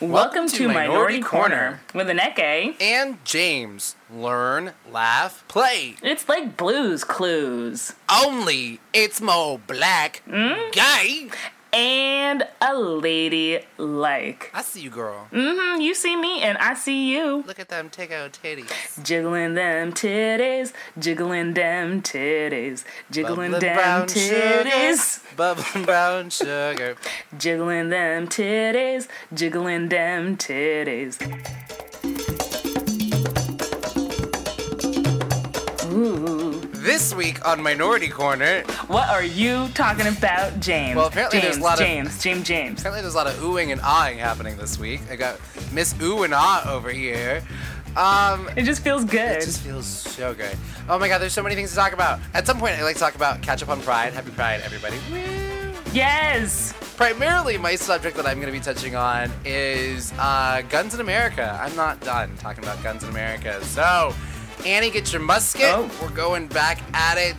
Welcome to Minority Corner with Aneke and James. Learn, laugh, play. It's like Blues Clues. Only it's more black, gay, and a lady like. I see you, girl. Mm-hmm. You see me, and I see you. Look at them take-out titties. Jiggling them titties, jiggling them titties, jiggling bubbling them titties. Sugar. Bubbling brown sugar. Jiggling them titties, jiggling them titties. Ooh. This week on Minority Corner... What are you talking about, James? Well, apparently James, there's a lot of... James. Apparently there's a lot of oohing and ahhing happening this week. I got Miss Ooh and Ah over here. It just feels good. It just feels so good. Oh my God, there's so many things to talk about. At some point, I like to talk about catch up on Pride. Happy Pride, everybody. Woo! Yes! Primarily, my subject that I'm going to be touching on is guns in America. I'm not done talking about guns in America, so... Annie, get your musket. Oh. We're going back at it.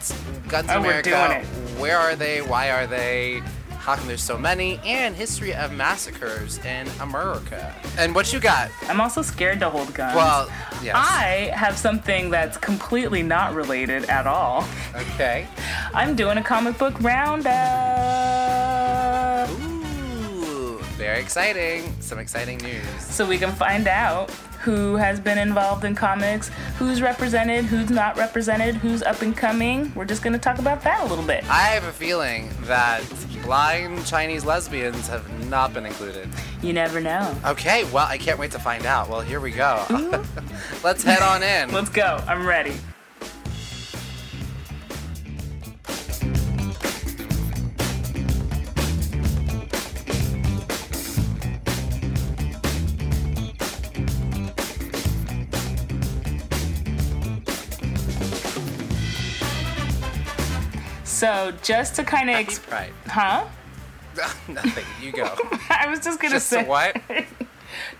Guns in America. We're doing it. Where are they? Why are they? How come there's so many? And history of massacres in America. And what you got? I'm also scared to hold guns. Well, yes. I have something that's completely not related at all. Okay. I'm doing a comic book roundup. Ooh, very exciting. Some exciting news. So we can find out who has been involved in comics, who's represented, who's not represented, who's up and coming. We're just going to talk about that a little bit. I have a feeling that blind Chinese lesbians have not been included. You never know. Okay, well, I can't wait to find out. Well, here we go. Let's head on in. Let's go. I'm ready. So just to kind of... Pride. Huh? Nothing. You go. I was just going to say... Just what?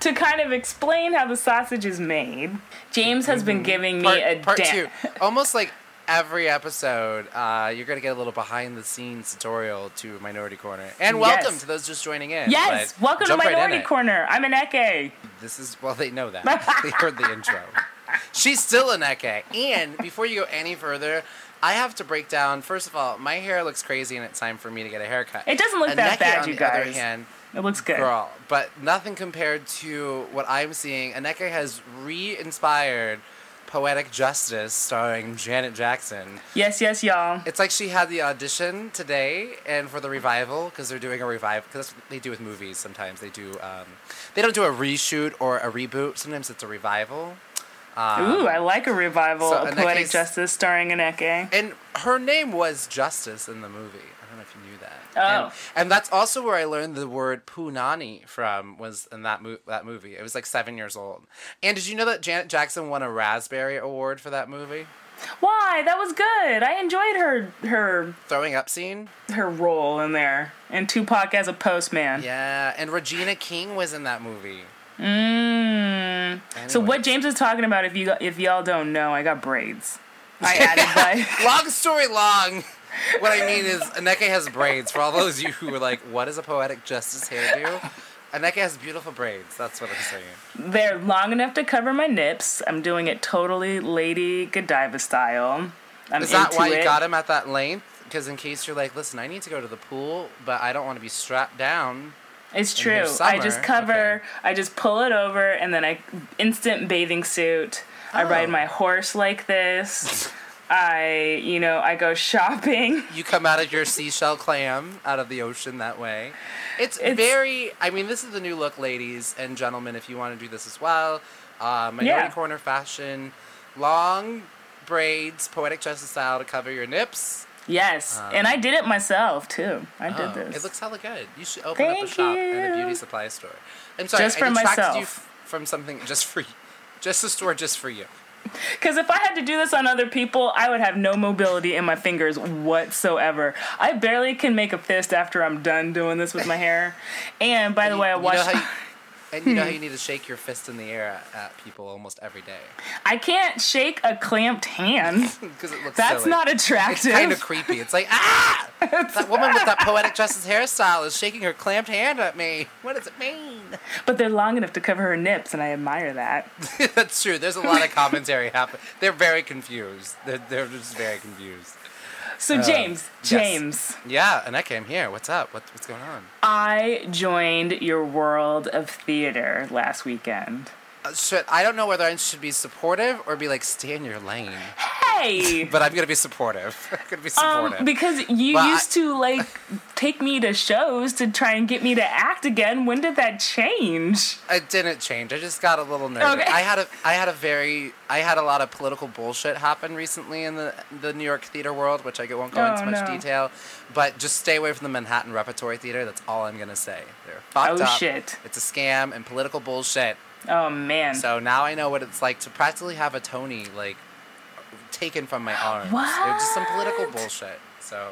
To kind of explain how the sausage is made, James has been giving me part two. Almost like every episode, you're going to get a little behind-the-scenes tutorial to Minority Corner. And welcome to those just joining in. Yes, welcome to Minority Corner. I'm Aneke. This is... Well, they know that. They heard the intro. She's still Aneke. And before you go any further... I have to break down, first of all, my hair looks crazy and it's time for me to get a haircut. It doesn't look that bad, you guys. On the other hand, it looks good. Girl, but nothing compared to what I'm seeing. Aneke has re-inspired Poetic Justice starring Janet Jackson. Yes, yes, y'all. It's like she had the audition today and for the revival, because they're doing a revival, because that's what they do with movies sometimes. They do, they don't do a reshoot or a reboot. Sometimes it's a revival. Ooh, I like a revival of Poetic Justice starring Aneke. And her name was Justice in the movie. I don't know if you knew that. Oh. And that's also where I learned the word punani from, was in that movie. It was like 7 years old. And did you know that Janet Jackson won a Raspberry Award for that movie? Why? That was good. I enjoyed her throwing up scene. Her role in there. And Tupac as a postman. Yeah, and Regina King was in that movie. Mmm. So what James is talking about, if y'all don't know, I got braids. I added that. Long story long. What I mean is, Aneke has braids. For all those of you who were like, "What is a Poetic Justice hairdo?" Aneke has beautiful braids. That's what I'm saying. They're long enough to cover my nips. I'm doing it totally Lady Godiva style. Is that why you got him at that length? Because in case you're like, "Listen, I need to go to the pool, but I don't want to be strapped down." It's true. I just cover, I just pull it over, and then I instant bathing suit. Oh. I ride my horse like this. I go shopping. You come out of your seashell clam out of the ocean that way. It's very, I mean, this is the new look, ladies and gentlemen, if you want to do this as well. Minority Corner fashion, long braids, Poetic Justice style to cover your nips. Yes, and I did it myself, too. I did this. It looks hella good. You should open up a shop in a beauty supply store. I'm sorry, just for myself. From something just for you. Just a store just for you. Because if I had to do this on other people, I would have no mobility in my fingers whatsoever. I barely can make a fist after I'm done doing this with my hair. And by the way, I watched... And you know how you need to shake your fist in the air at people almost every day. I can't shake a clamped hand. Because it looks That's silly. Not attractive. It's kind of creepy. It's like, ah! That woman with that Poetic Justice hairstyle is shaking her clamped hand at me. What does it mean? But they're long enough to cover her nips, and I admire that. That's true. There's a lot of commentary happening. They're very confused. They're just very confused. So James. Yes. Yeah, Aneke, I'm here. What's up? What's going on? I joined your world of theater last weekend. I don't know whether I should be supportive or be like, stay in your lane. Hey! But I'm going to be supportive. Because you used to like take me to shows to try and get me to act again. When did that change? It didn't change. I just got a little nervous. Okay. I had a lot of political bullshit happen recently in the New York theater world, which I won't go into much detail. But just stay away from the Manhattan Repertory Theater. That's all I'm going to say. They're fucked up. Oh, shit. It's a scam and political bullshit. Oh, man. So now I know what it's like to practically have a Tony, like, taken from my arms. What? It was just some political bullshit. So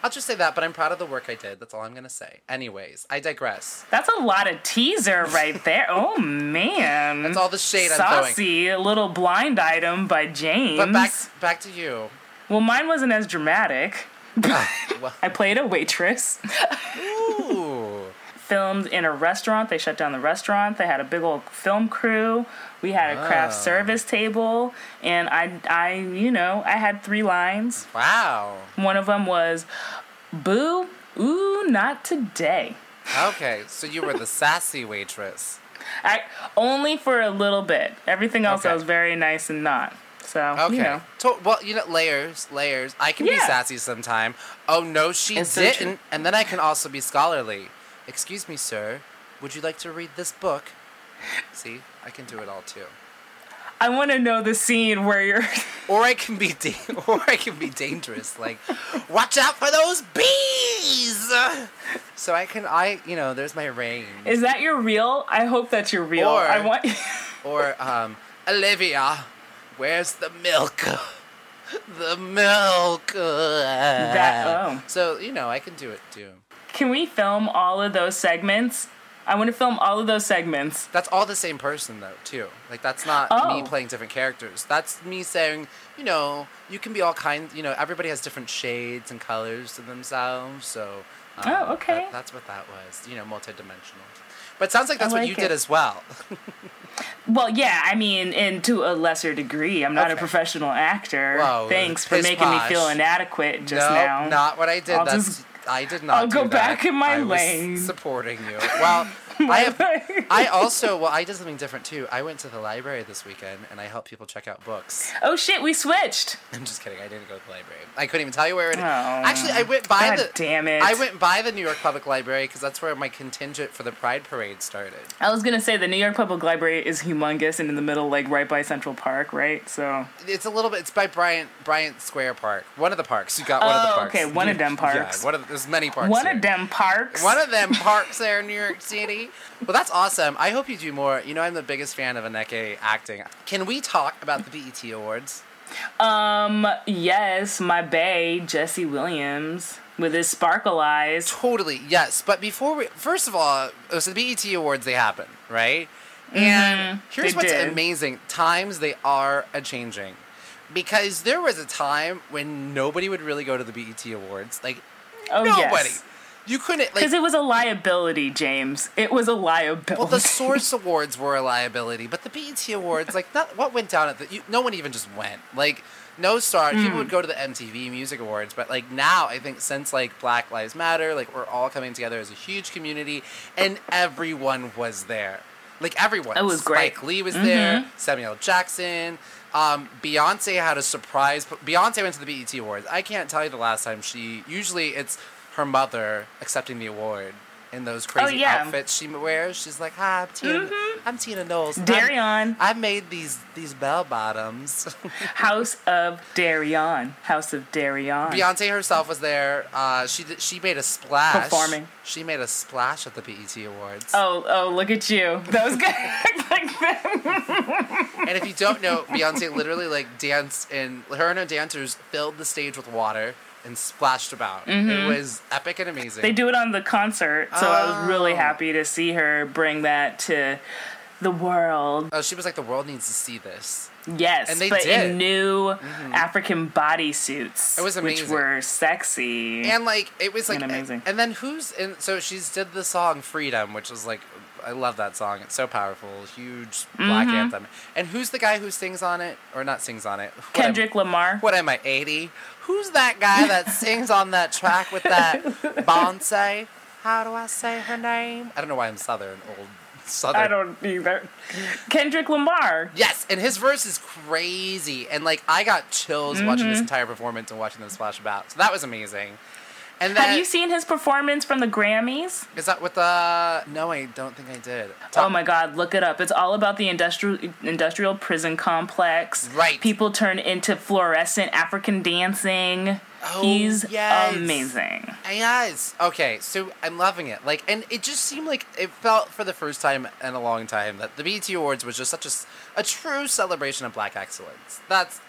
I'll just say that, but I'm proud of the work I did. That's all I'm going to say. Anyways, I digress. That's a lot of teaser right there. Oh, man. That's all the shade I'm throwing. Saucy, a little blind item by James. But back to you. Well, mine wasn't as dramatic. Well. I played a waitress. Ooh. Filmed in a restaurant. They shut down the restaurant. They had a big old film crew. We had a craft service table, and I had 3 lines. Wow. One of them was, "Boo, ooh, not today." Okay, so you were the sassy waitress. Only for a little bit. Everything else, I was very nice and not. So, okay. You know. Well, you know, layers. I can be sassy sometime. Oh, no, she didn't. And then I can also be scholarly. Excuse me, sir. Would you like to read this book? See, I can do it all too. I want to know the scene where you're. Or I can be dangerous. Like, watch out for those bees. So I there's my range. Is that your reel? I hope that's your reel. Olivia, where's the milk? The milk. So I can do it too. Can we film all of those segments? I want to film all of those segments. That's all the same person, though, too. Like, that's not me playing different characters. That's me saying, you can be all kinds. Everybody has different shades and colors to themselves. So, okay. That's what that was. Multidimensional. But it sounds like that's what you did as well. Well, yeah, I mean, and to a lesser degree. I'm not a professional actor. Whoa, thanks for making me feel inadequate just now. No, not what I did. I did not. I'll go back in my lane. Supporting you. Well, I did something different too. I went to the library this weekend and I helped people check out books. Oh shit, we switched. I'm just kidding. I didn't go to the library. I couldn't even tell you where it is. Actually, I went by the New York Public Library because that's where my contingent for the Pride Parade started. I was gonna say the New York Public Library is humongous and in the middle, like right by Central Park, right? So it's a little bit. It's by Bryant Square Park. One of the parks. You got one of the parks. Okay, one of them parks. Yeah, there's many parks. One of them parks there in New York City. Well, that's awesome. I hope you do more. I'm the biggest fan of Aneke acting. Can we talk about the BET Awards? Yes, my bae, Jesse Williams, with his sparkle eyes. Totally, yes. But before first of all, so the BET Awards, they happen, right? Mm-hmm. And here's what's amazing. Times, they are a-changing. Because there was a time when nobody would really go to the BET Awards. Like, nobody. Yes. You couldn't, because it was a liability, James. It was a liability. Well, the Source Awards were a liability, but the BET Awards, what went down at no one even just went. Like, no star. People would go to the MTV Music Awards, but now I think since Black Lives Matter, we're all coming together as a huge community, and everyone was there. Like, everyone. It was great. Spike Lee was there. Samuel Jackson. Beyonce had a surprise. Beyonce went to the BET Awards. I can't tell you the last time she. Usually, it's her mother accepting the award in those crazy outfits she wears. She's like, "Hi, I'm Tina Knowles. Darion. I made these bell bottoms." House of Darion. Beyonce herself was there. She made a splash. Performing. She made a splash at the BET Awards. Oh, look at you. That was good. And if you don't know, Beyonce literally danced, and her and her dancers filled the stage with water. and splashed about. Mm-hmm. It was epic and amazing. They do it on the concert, so I was really happy to see her bring that to the world. Oh, she was like, the world needs to see this. Yes, and they did. In new African bodysuits. It was amazing. Which were sexy. And like, it was like... And amazing. And then who's... And so she's did the song Freedom, which was like... I love that song. It's so powerful. Huge Black anthem. And who's the guy who sings on it? Or not sings on it. Kendrick Lamar. What am I, 80? Who's that guy that sings on that track with that Beyonce? How do I say her name? I don't know why I'm Southern. Old Southern. I don't either. Kendrick Lamar. Yes. And his verse is crazy. And like, I got chills watching this entire performance and watching them splash about. So that was amazing. And then, have you seen his performance from the Grammys? Is that with the... No, I don't think I did. Oh my God, look it up. It's all about the industrial prison complex. Right. People turn into fluorescent African dancing. Oh, he's amazing. Yes. Okay, so I'm loving it. Like, and it just seemed like it felt for the first time in a long time that the BET Awards was just such a true celebration of Black excellence.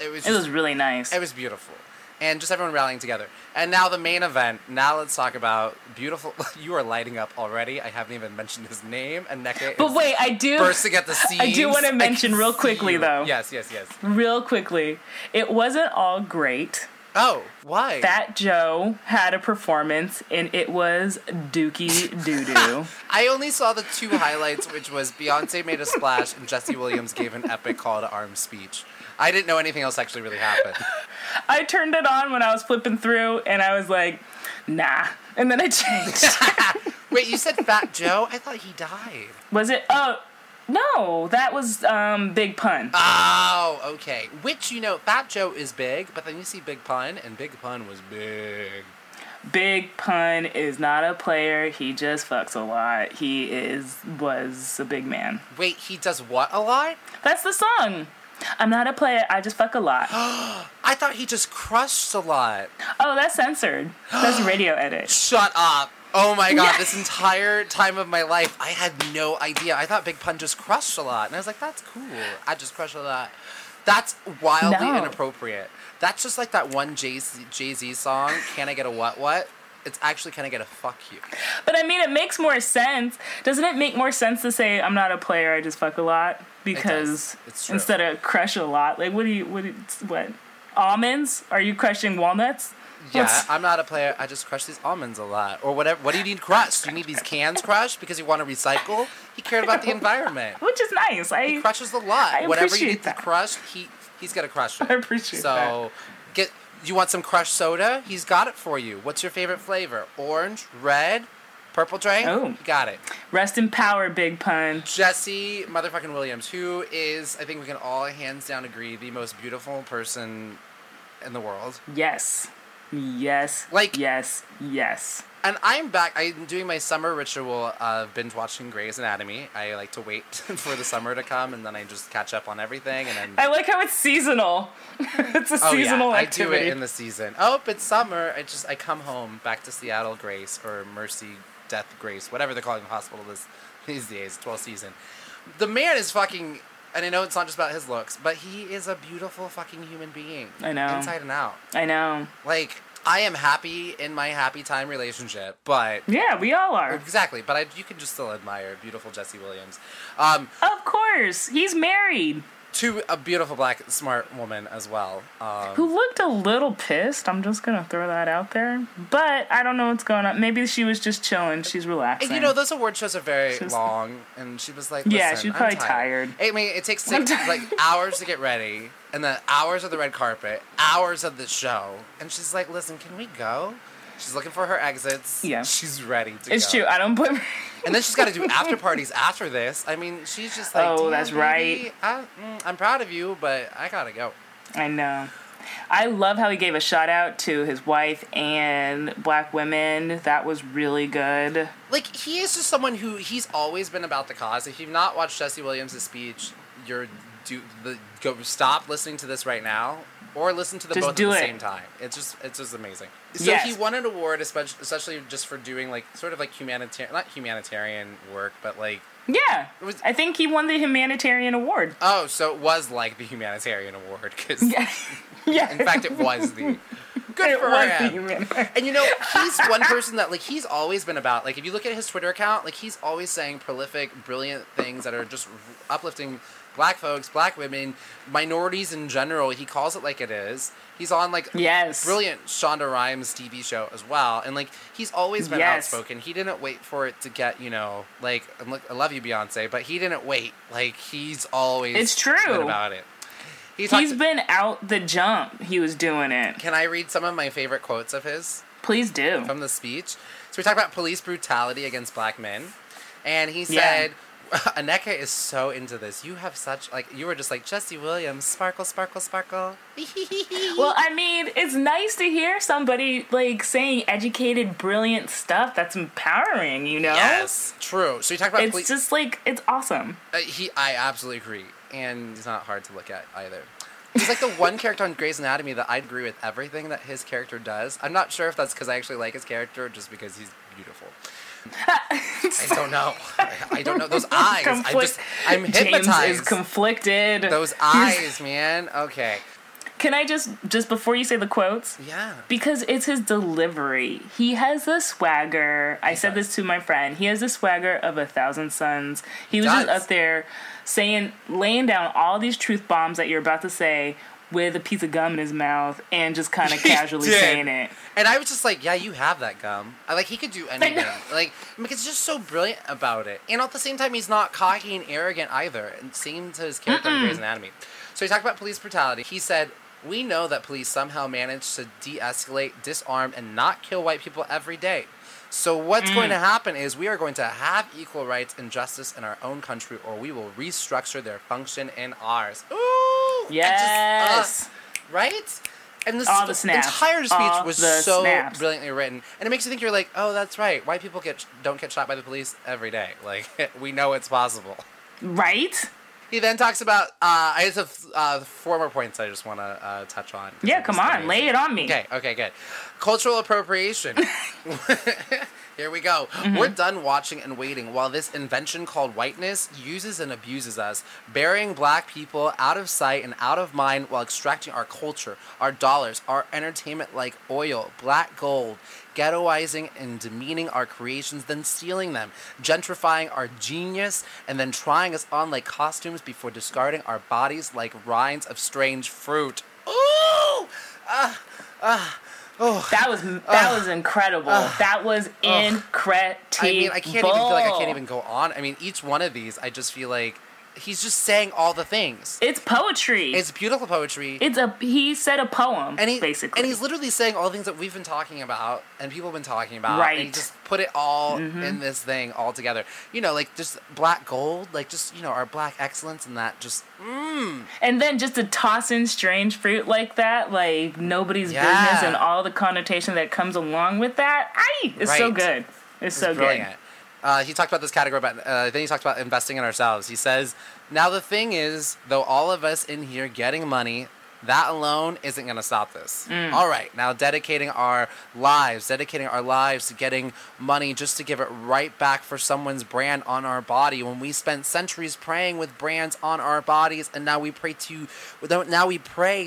It was really nice. It was beautiful. And just everyone rallying together. And now the main event. Now let's talk about beautiful... You are lighting up already. I haven't even mentioned his name. Aneke bursting at the seams. I do want to mention real quickly, though. Yes. Real quickly. It wasn't all great. Oh, why? Fat Joe had a performance, and it was dookie doo-doo. I only saw the two highlights, which was Beyonce made a splash, and Jesse Williams gave an epic call to arms speech. I didn't know anything else actually really happened. I turned it on when I was flipping through, and I was like, nah. And then I changed. Wait, you said Fat Joe? I thought he died. Was it? Oh, no. That was Big Pun. Oh, okay. Which, you know, Fat Joe is big, but then you see Big Pun, and Big Pun was big. Big Pun is not a player. He just fucks a lot. He was a big man. Wait, he does what a lot? That's the song. I'm not a player. I just fuck a lot. I thought he just crushed a lot. Oh, that's censored. That's radio edit. Shut up. Oh, my God. Yes. This entire time of my life, I had no idea. I thought Big Pun just crushed a lot. And I was like, that's cool. I just crushed a lot. That's wildly inappropriate. That's just like that one Jay-Z song, Can I Get a What? It's actually kind of gonna fuck you. But I mean, it makes more sense. Doesn't it make more sense to say, I'm not a player, I just fuck a lot? Because instead of crush a lot, like, what? Almonds? Are you crushing walnuts? Yeah, I'm not a player, I just crush these almonds a lot. Or whatever. What do you need crushed? Do you need these cans crushed because you want to recycle? He cared about the environment. Which is nice. He crushes a lot. Whatever you need to crush, he's gonna crush it. I appreciate that. So, you want some crushed soda? He's got it for you. What's your favorite flavor? Orange, red, purple drink? Oh. Got it. Rest in power, Big Pun. Jesse motherfucking Williams, who is, I think we can all hands down agree, the most beautiful person in the world. Yes. Yes. Like. Yes. Yes. And I'm back. I'm doing my summer ritual of binge watching Grey's Anatomy. I like to wait for the summer to come, and then I just catch up on everything. And then I like how it's seasonal. It's a seasonal activity. I do it in the season. Oh, it's summer. I come home back to Seattle Grace or Mercy Death Grace, whatever they're calling the hospital these days. 12th season. The man is fucking, and I know it's not just about his looks, but he is a beautiful fucking human being. I know. Inside and out. I know. Like. I am happy in my happy time relationship, but... Yeah, we all are. Exactly, but you can just still admire beautiful Jesse Williams. Of course! He's married! To a beautiful, Black, smart woman as well. Who looked a little pissed. I'm just going to throw that out there. But I don't know what's going on. Maybe she was just chilling. She's relaxing. And, you know, those award shows are very long. And she was like, yeah, she's probably tired. I mean, it takes hours to get ready. And then hours of the red carpet. Hours of the show. And she's like, listen, can we go? She's looking for her exits. Yeah. She's ready to go. It's true. I don't blame her. And then she's got to do after parties after this. I mean, she's just like, oh, that's baby, right. I'm proud of you, but I got to go. I know. I love how he gave a shout out to his wife and Black women. That was really good. Like, he is just someone who he's always been about the cause. If you've not watched Jesse Williams' speech, go stop listening to this right now. Or listen to them both at the same time. It's just amazing. So he won an award, especially just for doing like sort of like not humanitarian work, but like I think he won the humanitarian award. Oh, so it was like the humanitarian award because in fact it was the Good for him. And you know, he's one person that, like, he's always been about, like, if you look at his Twitter account, like, he's always saying prolific, brilliant things that are just uplifting black folks, black women, minorities in general. He calls it like it is. He's on, like, brilliant Shonda Rhimes TV show as well. And, like, he's always been outspoken. He didn't wait for it to get, you know, like, I love you, Beyonce, but he didn't wait. Like, he's always been about it. He's been out the jump. He was doing it. Can I read some of my favorite quotes of his? Please do. From the speech. So we talked about police brutality against black men. And he said... Yeah. Aneke is so into this. You have such, like, you were just like, Jesse Williams, sparkle, sparkle, sparkle. Well, I mean, it's nice to hear somebody, like, saying educated, brilliant stuff that's empowering, you know? Yes, true. So you talk about... It's just, like, it's awesome. I absolutely agree. And he's not hard to look at, either. He's, like, the one character on Grey's Anatomy that I agree with everything that his character does. I'm not sure if that's because I actually like his character or just because he's beautiful. I don't know. I don't know. Those eyes. I'm hypnotized. James is conflicted. Those eyes, man. Okay. Can I just before you say the quotes? Yeah. Because it's his delivery. He has the swagger. I said this to my friend. He has the swagger of 1,000 Suns. He was just up there saying, laying down all these truth bombs that you're about to say with a piece of gum in his mouth and just kind of casually saying it. And I was just like, yeah, you have that gum. Like, he could do anything. Like, it's just so brilliant about it. And at the same time, he's not cocky and arrogant either. And same to his character in Grey's Anatomy. So he talked about police brutality. He said, we know that police somehow manage to de-escalate, disarm, and not kill white people every day. So what's going to happen is we are going to have equal rights and justice in our own country, or we will restructure their function in ours. Ooh! Yes! Right? And this entire speech was so brilliantly written. And it makes you think, you're like, oh, that's right. White people don't get shot by the police every day. Like, we know it's possible. Right? He then talks about, I just have 4 more points I just want to touch on. Yeah, come on. Lay it on me. Okay, good. Cultural appropriation. Here we go. Mm-hmm. We're done watching and waiting while this invention called whiteness uses and abuses us, burying black people out of sight and out of mind while extracting our culture, our dollars, our entertainment like oil, black gold, ghettoizing and demeaning our creations, then stealing them, gentrifying our genius, and then trying us on like costumes before discarding our bodies like rinds of strange fruit. Ooh! Oh, that was incredible. That was incredible. I mean, I can't even feel like I can't even go on. I mean, each one of these, I just feel like he's just saying all the things. It's poetry. It's beautiful poetry. He said a poem, basically. And he's literally saying all the things that we've been talking about and people have been talking about. Right. And he just put it all in this thing all together. You know, like, just black gold, like, just, you know, our black excellence and that just, And then just to toss in strange fruit like that, like, nobody's business and all the connotation that comes along with that. It's so good. It's so brilliant. Good. He talked about this category, but then he talked about investing in ourselves. He says, now the thing is, though all of us in here getting money, that alone isn't going to stop this. All right, now dedicating our lives to getting money just to give it right back for someone's brand on our body when we spent centuries praying with brands on our bodies, and now we pray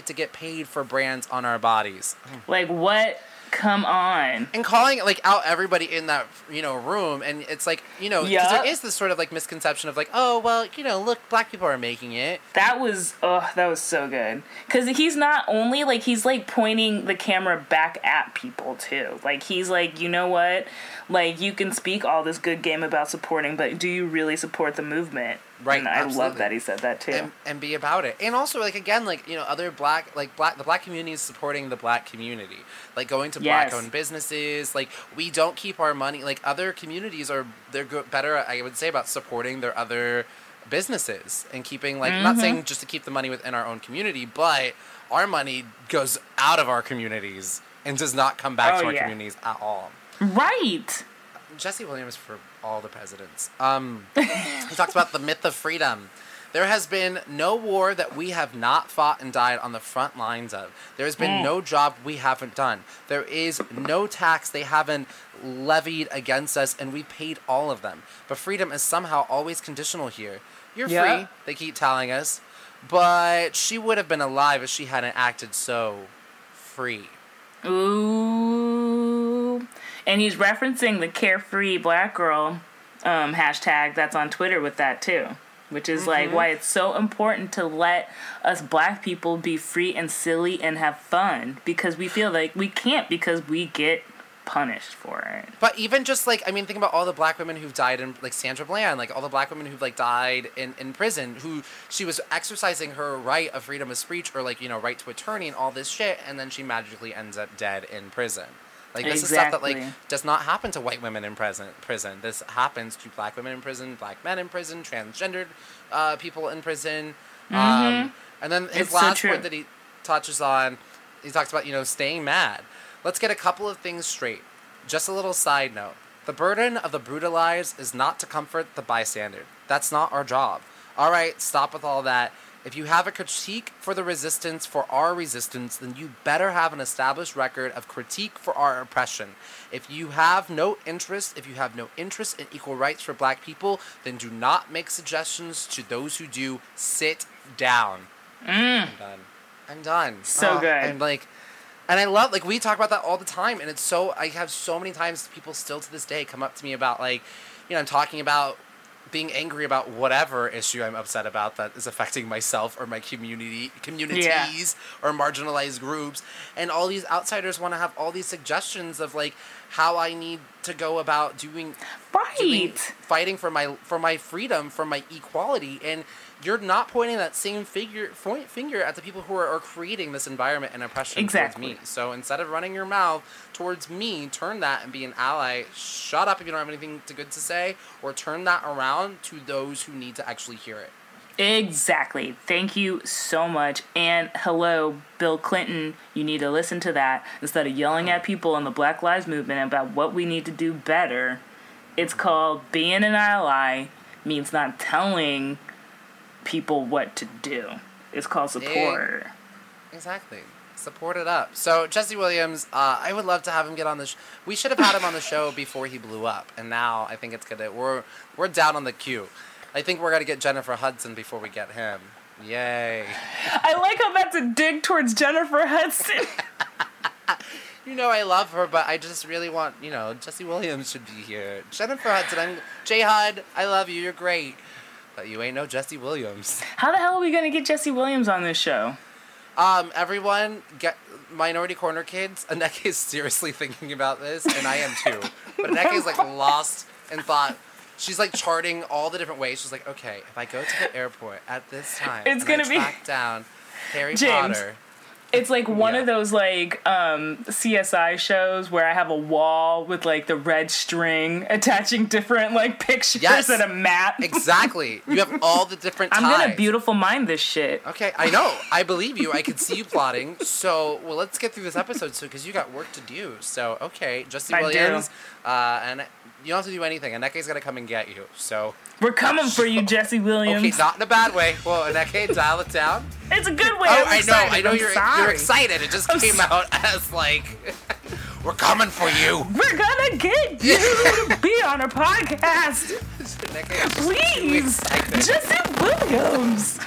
to get paid for brands on our bodies. Like, what? Come on. And calling it, like, out everybody in that, you know, room. And it's like, you know, because there is this sort of, like, misconception of, like, oh, well, you know, look, black people are making it. That was so good. Because he's not only, like, he's, like, pointing the camera back at people, too. Like, he's like, you know what? Like, you can speak all this good game about supporting, but do you really support the movement? Right, and I love that he said that too, and be about it. And also, like, again, like, you know, other the black community is supporting the black community, like going to black-owned businesses. Like, we don't keep our money. Like, other communities they're better. I would say about supporting their other businesses and keeping, like, not saying just to keep the money within our own community, but our money goes out of our communities and does not come back to our communities at all. Right. Jesse Williams for all the presidents. He talks about the myth of freedom. There has been no war that we have not fought and died on the front lines of. There has been no job we haven't done. There is no tax they haven't levied against us, and we paid all of them. But freedom is somehow always conditional here. You're free, they keep telling us. But she would have been alive if she hadn't acted so free. Ooh. And he's referencing the carefree black girl hashtag that's on Twitter with that too, which is like why it's so important to let us black people be free and silly and have fun, because we feel like we can't because we get punished for it. But even just like, I mean, think about all the black women who've died in, like Sandra Bland, like all the black women who've like died in prison, who she was exercising her right of freedom of speech or like, you know, right to attorney and all this shit, and then she magically ends up dead in prison. Like this is stuff that like does not happen to white women in prison. This happens to black women in prison, black men in prison, transgendered people in prison. And then his last point that he touches on, he talks about, you know, staying mad. Let's get a couple of things straight. Just a little side note. The burden of the brutalized is not to comfort the bystander. That's not our job. All right, stop with all that. If you have a critique for the resistance, for our resistance, then you better have an established record of critique for our oppression. If you have no interest in equal rights for black people, then do not make suggestions to those who do. Sit down. I'm done. So good. I'm like, and I love, like, we talk about that all the time, and it's so, I have so many times people still to this day come up to me about, like, you know, I'm talking about being angry about whatever issue I'm upset about that is affecting myself or my communities or marginalized groups. And all these outsiders want to have all these suggestions of like how I need to go about fighting for my freedom, for my equality. And you're not pointing that same finger at the people who are creating this environment and oppression towards me. So instead of running your mouth towards me, turn that and be an ally. Shut up if you don't have anything good to say, or turn that around to those who need to actually hear it. Exactly. Thank you so much. And hello, Bill Clinton, you need to listen to that. Instead of yelling at people in the Black Lives Movement about what we need to do better, it's called being an ally means not telling people what to do. It's called support. Exactly. Support it up. So Jesse Williams, I would love to have him get on the show. We should have had him on the show before he blew up. And now I think it's gonna, we're down on the queue. I think we're going to get Jennifer Hudson before we get him. Yay. I like how that's a dig towards Jennifer Hudson. You know I love her, but I just really want, you know, Jesse Williams should be here. Jennifer Hudson, J-Hud, I love you. You're great. But you ain't no Jesse Williams. How the hell are we going to get Jesse Williams on this show? Everyone, get Minority Corner kids. Aneke is seriously thinking about this, and I am too. But Aneke is like lost in thought. She's like charting all the different ways. She's like, okay, if I go to the airport at this time, it's gonna be track down Harry Potter. It's like one of those like CSI shows where I have a wall with like the red string attaching different like pictures and a map. Exactly. You have all the different ties. I'm gonna beautiful mind this shit. Okay, I know. I believe you. I can see you plotting. So, well, let's get through this episode soon because you got work to do. So, okay, Jesse Williams, and you don't have to do anything. Aneke's gonna come and get you. So we're coming for you, Jesse Williams. Okay, not in a bad way. Well, Aneke, dial it down. It's a good way. Oh, I know. You're excited. It just came out as like, we're coming for you. We're gonna get you to be on our podcast. Aneke, please, Jesse Williams.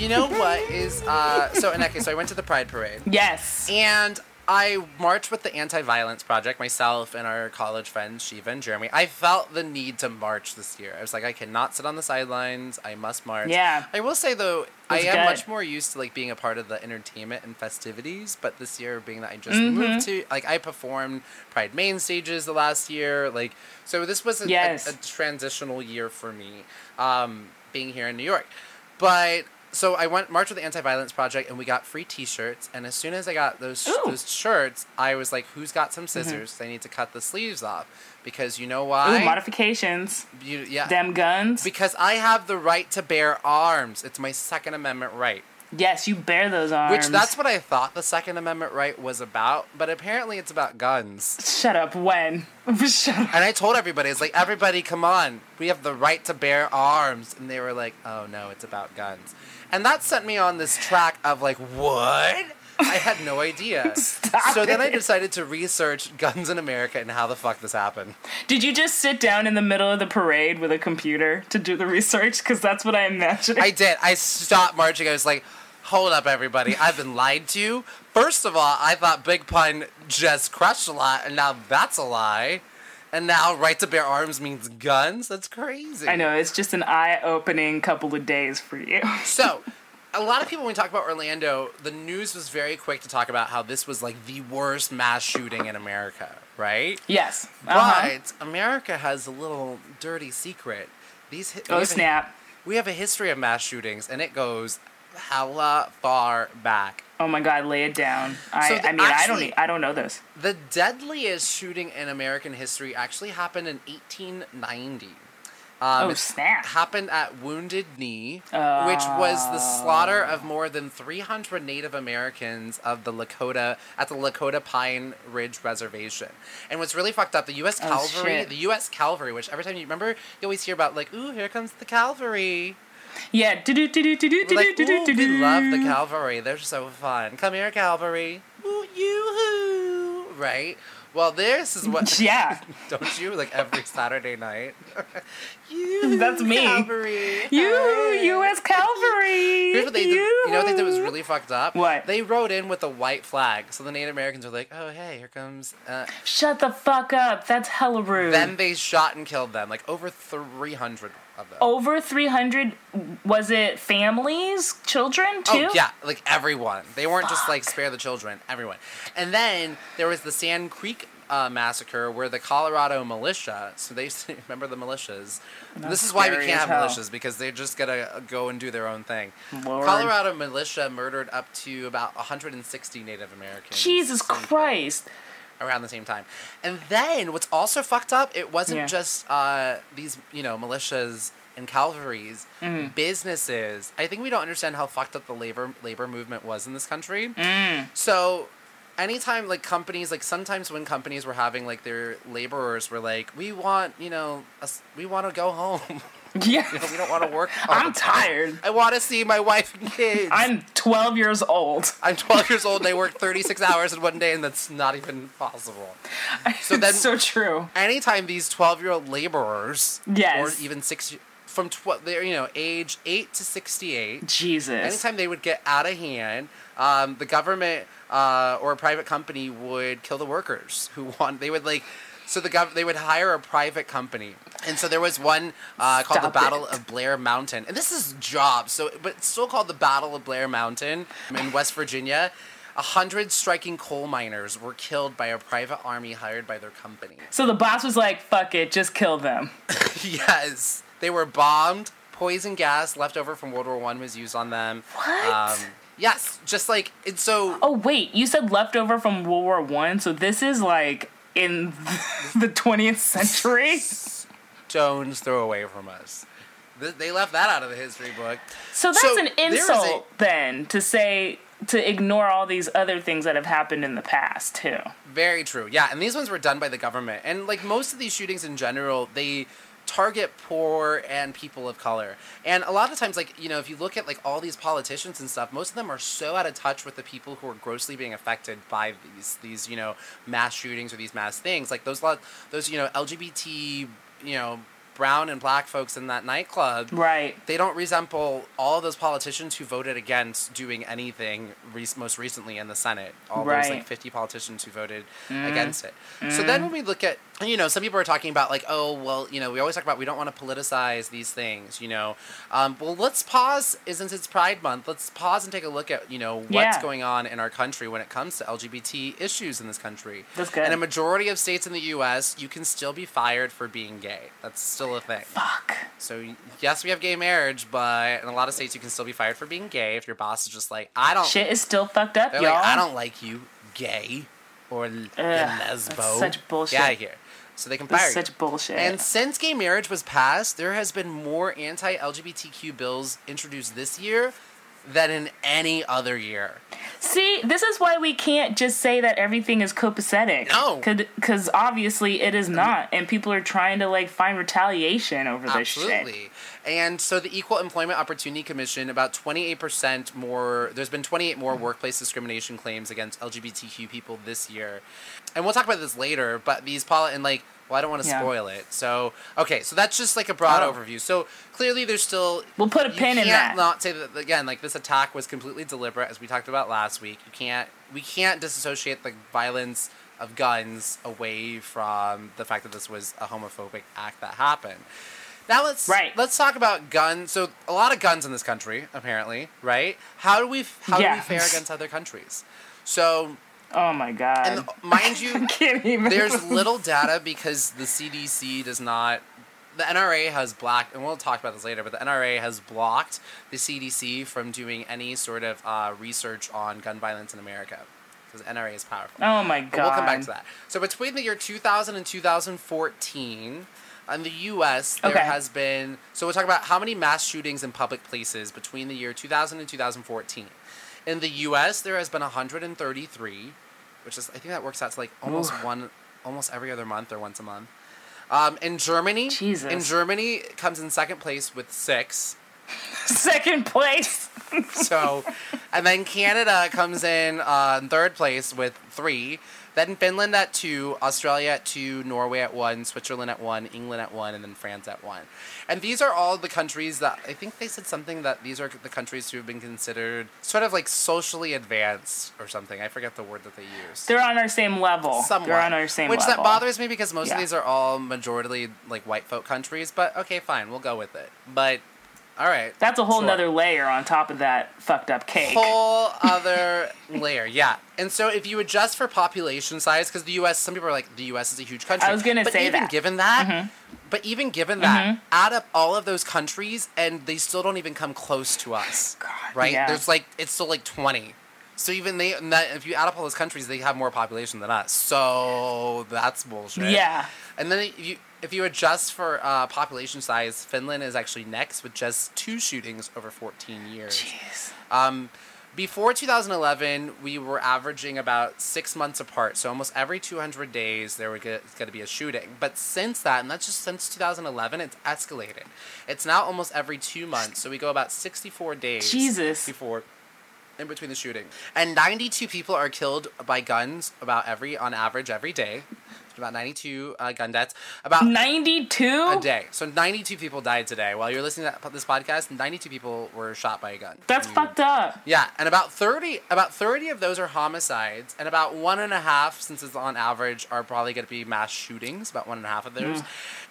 You know what is, Aneke, so I went to the Pride Parade. Yes. And I marched with the Anti-Violence Project, myself and our college friends, Shiva and Jeremy. I felt the need to march this year. I was like, I cannot sit on the sidelines. I must march. Yeah. I will say, though, I am much more used to, like, being a part of the entertainment and festivities. But this year, being that I just moved to, like, I performed Pride main stages the last year. Like, so this was a transitional year for me, being here in New York. But so I went marched with the Anti-Violence Project, and we got free T-shirts. And as soon as I got those shirts, I was like, "Who's got some scissors? They need to cut the sleeves off because you know why? Ooh, modifications. Them guns. Because I have the right to bear arms. It's my Second Amendment right. Yes, you bear those arms. Which that's what I thought the Second Amendment right was about, but apparently it's about guns. Shut up. When? Shut up. And I told everybody, it's like, everybody, come on, we have the right to bear arms, and they were like, oh no, it's about guns. And that sent me on this track of like, what? I had no idea. Then I decided to research guns in America and how the fuck this happened. Did you just sit down in the middle of the parade with a computer to do the research? Because that's what I imagined. I did. I stopped marching. I was like, hold up, everybody. I've been lied to. First of all, I thought Big Pun just crushed a lot, and now that's a lie. And now right to bear arms means guns? That's crazy. I know. It's just an eye-opening couple of days for you. So, a lot of people, when we talk about Orlando, the news was very quick to talk about how this was, like, the worst mass shooting in America, right? Yes. Uh-huh. But America has a little dirty secret. We have a history of mass shootings, and it goes hella far back. Oh my God! Lay it down. I don't know this. The deadliest shooting in American history actually happened in 1890. It happened at Wounded Knee, which was the slaughter of more than 300 Native Americans of the Lakota at the Lakota Pine Ridge Reservation. And what's really fucked up, the U.S. Cavalry, which every time you always hear about, like, ooh, here comes the cavalry. Yeah, we love the cavalry. They're so fun. Come here, cavalry. Ooh, yoo-hoo. Right? Well, this is what... Yeah. Don't you? Like, every Saturday night. You. That's me. Cavalry. You, U.S. cavalry. Here's what they did. You know what they did was really fucked up? What? They rode in with a white flag. So the Native Americans were like, oh, hey, here comes... Shut the fuck up. That's hella rude. Then they shot and killed them. Like, over 300 of them. Over 300? Was it families? Children, too? Oh, yeah. Like, everyone. They weren't just, like, spare the children. Everyone. And then there was the Sand Creek massacre where the Colorado militia, so they remember the militias. This is why we can't have militias, because they're just gonna go and do their own thing. Lord. Colorado militia murdered up to about 160 Native Americans. Jesus Christ. Around the same time. And then what's also fucked up, it wasn't just these, militias and cavalries, businesses. I think we don't understand how fucked up the labor movement was in this country. Mm. So anytime, like, companies, like, sometimes when companies were having, like, their laborers were like, we want, we want to go home. Yeah. We don't want to work. I'm tired. I want to see my wife and kids. I'm 12 years old. And I work 36 hours in one day, and that's not even possible. So true. Anytime these 12-year-old laborers, or even 6 from age 8 to 68. Jesus. Anytime they would get out of hand, the government... or a private company would kill the workers they would hire a private company. And so there was one called the Battle of Blair Mountain. And this is jobs, but it's still called the Battle of Blair Mountain in West Virginia. 100 striking coal miners were killed by a private army hired by their company. So the boss was like, fuck it, just kill them. Yes. They were bombed. Poison gas left over from World War I was used on them. What? Yes, just like, it's so... Oh, wait, you said leftover from World War One, so this is, like, in the 20th century? Stones throw away from us. They left that out of the history book. So that's an insult, then, to ignore all these other things that have happened in the past, too. Very true, yeah, and these ones were done by the government. And, like, most of these shootings in general, they... target poor and people of color. And a lot of times, like, if you look at, like, all these politicians and stuff, most of them are so out of touch with the people who are grossly being affected by these mass shootings or these mass things. Like, those LGBT, brown and black folks in that nightclub. Right. They don't resemble all of those politicians who voted against doing anything most recently in the Senate. Those, like, 50 politicians who voted against it. Mm. So then when we look at, some people are talking about, like, oh, well, we always talk about we don't want to politicize these things, Well, let's pause, since it's Pride Month, let's pause and take a look at, what's going on in our country when it comes to LGBT issues in this country. That's good. In a majority of states in the U.S., you can still be fired for being gay. That's still a thing. Fuck. So, yes, we have gay marriage, but in a lot of states, you can still be fired for being gay if your boss is just like, I don't... Shit is still fucked up, y'all. Like, I don't like you, gay, or lesbo. That's such bullshit. Get out of here. So they can fire you. Such bullshit. And since gay marriage was passed, there has been more anti-LGBTQ bills introduced this year than in any other year. See, this is why we can't just say that everything is copacetic. No. Because obviously it is not. And people are trying to, like, find retaliation over this shit. Absolutely. And so the Equal Employment Opportunity Commission, about 28% more, there's been 28 more workplace discrimination claims against LGBTQ people this year. And we'll talk about this later, but these policies, and, like, well, I don't want to spoil it. So, okay, so that's just, like, a broad overview. So, clearly there's still... We'll put a pin in that. You can't not say that, again, like, this attack was completely deliberate, as we talked about last week. We can't disassociate the violence of guns away from the fact that this was a homophobic act that happened. Now, let's talk about guns. So, a lot of guns in this country, apparently, right? How do we fare against other countries? So... Oh, my God. And mind you, there's little data because the CDC does not... The NRA has blocked... And we'll talk about this later, but the NRA has blocked the CDC from doing any sort of research on gun violence in America. Because the NRA is powerful. Oh, my God. But we'll come back to that. So between the year 2000 and 2014... In the U.S., there has been... So we'll talk about how many mass shootings in public places between the year 2000 and 2014. In the U.S., there has been 133, which is... I think that works out to, like, almost every other month or once a month. In Germany... Jesus. In Germany, it comes in second place with 6. Second place? So... And then Canada comes in third place with 3... Then Finland at 2, Australia at 2, Norway at 1, Switzerland at 1, England at 1, and then France at 1. And these are all the countries that, I think they said something that these are the countries who have been considered sort of like socially advanced or something. I forget the word that they use. They're on our same level. Somewhat. They're on our same level. Which that bothers me because most of these are all majority like white folk countries, but okay, fine, we'll go with it. But... All right. That's a whole nother layer on top of that fucked up cake. Whole other layer, yeah. And so if you adjust for population size, because the U.S., some people are like, the U.S. is a huge country. I was going to say that. But even given that, add up all of those countries, and they still don't even come close to us. God, right? Yeah. There's like, it's still like 20. So even they, if you add up all those countries, they have more population than us. So that's bullshit. Yeah. And then if you adjust for population size, Finland is actually next with just 2 shootings over 14 years. Jeez. Before 2011, we were averaging about 6 months apart. So almost every 200 days, there was going to be a shooting. But since that, and that's just since 2011, it's escalated. It's now almost every 2 months. So we go about 64 days in between the shooting. And 92 people are killed by guns on average, every day. About 92 gun deaths. About 92? A day. So 92 people died today. While you're listening to this podcast, 92 people were shot by a gun. That's fucked up. Yeah. And about 30 of those are homicides. And about 1.5, since it's on average, are probably going to be mass shootings. About 1.5 of those. Mm.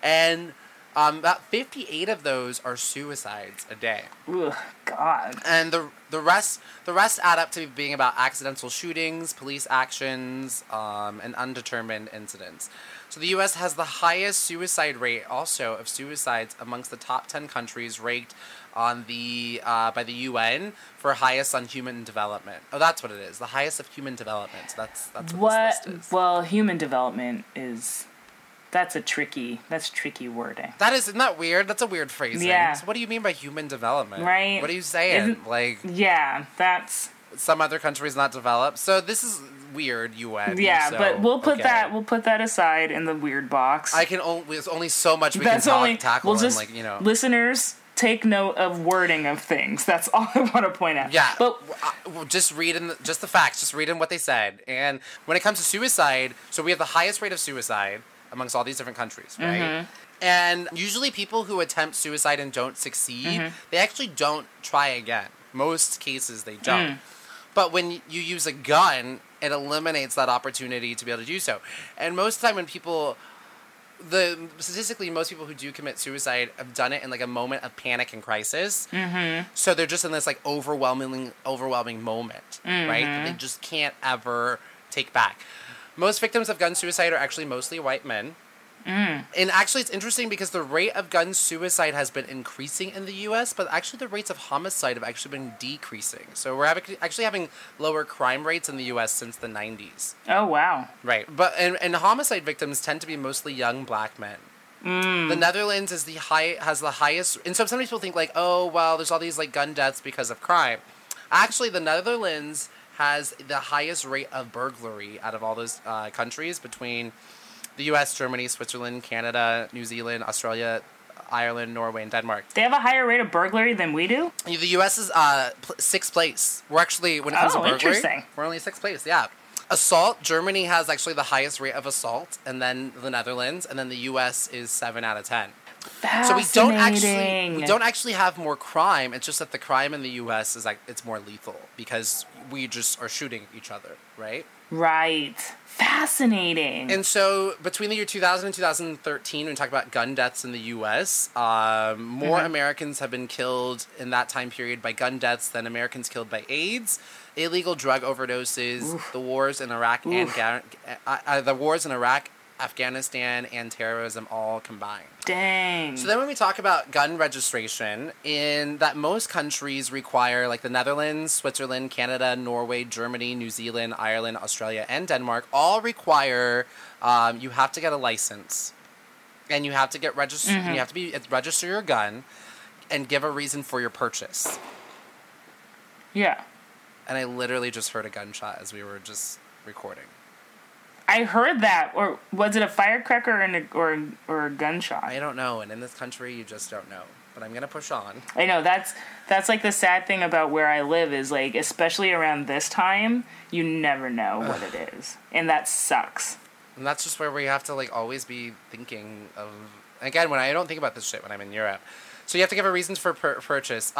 And... about 58 of those are suicides a day. Ugh, God. And the rest add up to being about accidental shootings, police actions, and undetermined incidents. So the U.S. has the highest suicide rate also of suicides amongst the top 10 countries ranked on the by the UN for highest on human development. Oh, that's what it is. The highest of human development. So that's what this list is. Well, human development is... That's tricky wording. Isn't that weird? That's a weird phrasing. Yeah. So what do you mean by human development? Right. What are you saying? Some other countries not developed. So this is weird, UN. Yeah, so, but we'll put that aside in the weird box. There's only so much we can tackle. We'll just, and listeners, take note of wording of things. That's all I want to point out. Yeah, but just read in just the facts. Just read in what they said. And when it comes to suicide, so we have the highest rate of suicide amongst all these different countries, right? Mm-hmm. And usually people who attempt suicide and don't succeed, they actually don't try again. Most cases, they don't. Mm. But when you use a gun, it eliminates that opportunity to be able to do so. And most of the time when people... Statistically, most people who do commit suicide have done it in, like, a moment of panic and crisis. Mm-hmm. So they're just in this, like, overwhelming moment, right? That they just can't ever take back. Most victims of gun suicide are actually mostly white men. Mm. And actually, it's interesting because the rate of gun suicide has been increasing in the U.S., but actually the rates of homicide have actually been decreasing. So we're actually having lower crime rates in the U.S. since the 90s. Oh, wow. Right. But and homicide victims tend to be mostly young black men. Mm. The Netherlands has the highest... And so some people think, like, oh, well, there's all these, like, gun deaths because of crime. Actually, the Netherlands has the highest rate of burglary out of all those countries, between the U.S., Germany, Switzerland, Canada, New Zealand, Australia, Ireland, Norway, and Denmark. They have a higher rate of burglary than we do? The U.S. is sixth place. We're actually, when it comes to burglary, we're only sixth place, yeah. Assault, Germany has actually the highest rate of assault, and then the Netherlands, and then the U.S. is 7 out of 10. Fascinating. So we don't actually have more crime. It's just that the crime in the U.S. is like, it's more lethal because we just are shooting each other, right? Right. Fascinating. And so between the year 2000 and 2013, when we talk about gun deaths in the U.S., more Americans have been killed in that time period by gun deaths than Americans killed by AIDS, illegal drug overdoses, the wars in Iraq and Afghanistan, and terrorism all combined. Dang. So then when we talk about gun registration, in that most countries require, like the Netherlands, Switzerland, Canada, Norway, Germany, New Zealand, Ireland, Australia, and Denmark, all require you have to get a license, and you have to get registered, and you have to register your gun, and give a reason for your purchase. Yeah. And I literally just heard a gunshot as we were just recording. I heard that, or was it a firecracker or a gunshot? I don't know, and in this country, you just don't know. But I'm gonna push on. I know that's like the sad thing about where I live is, like, especially around this time, you never know what it is, and that sucks. And that's just where we have to, like, always be thinking of. Again, when I don't think about this shit when I'm in Europe, so you have to give a reason for purchase.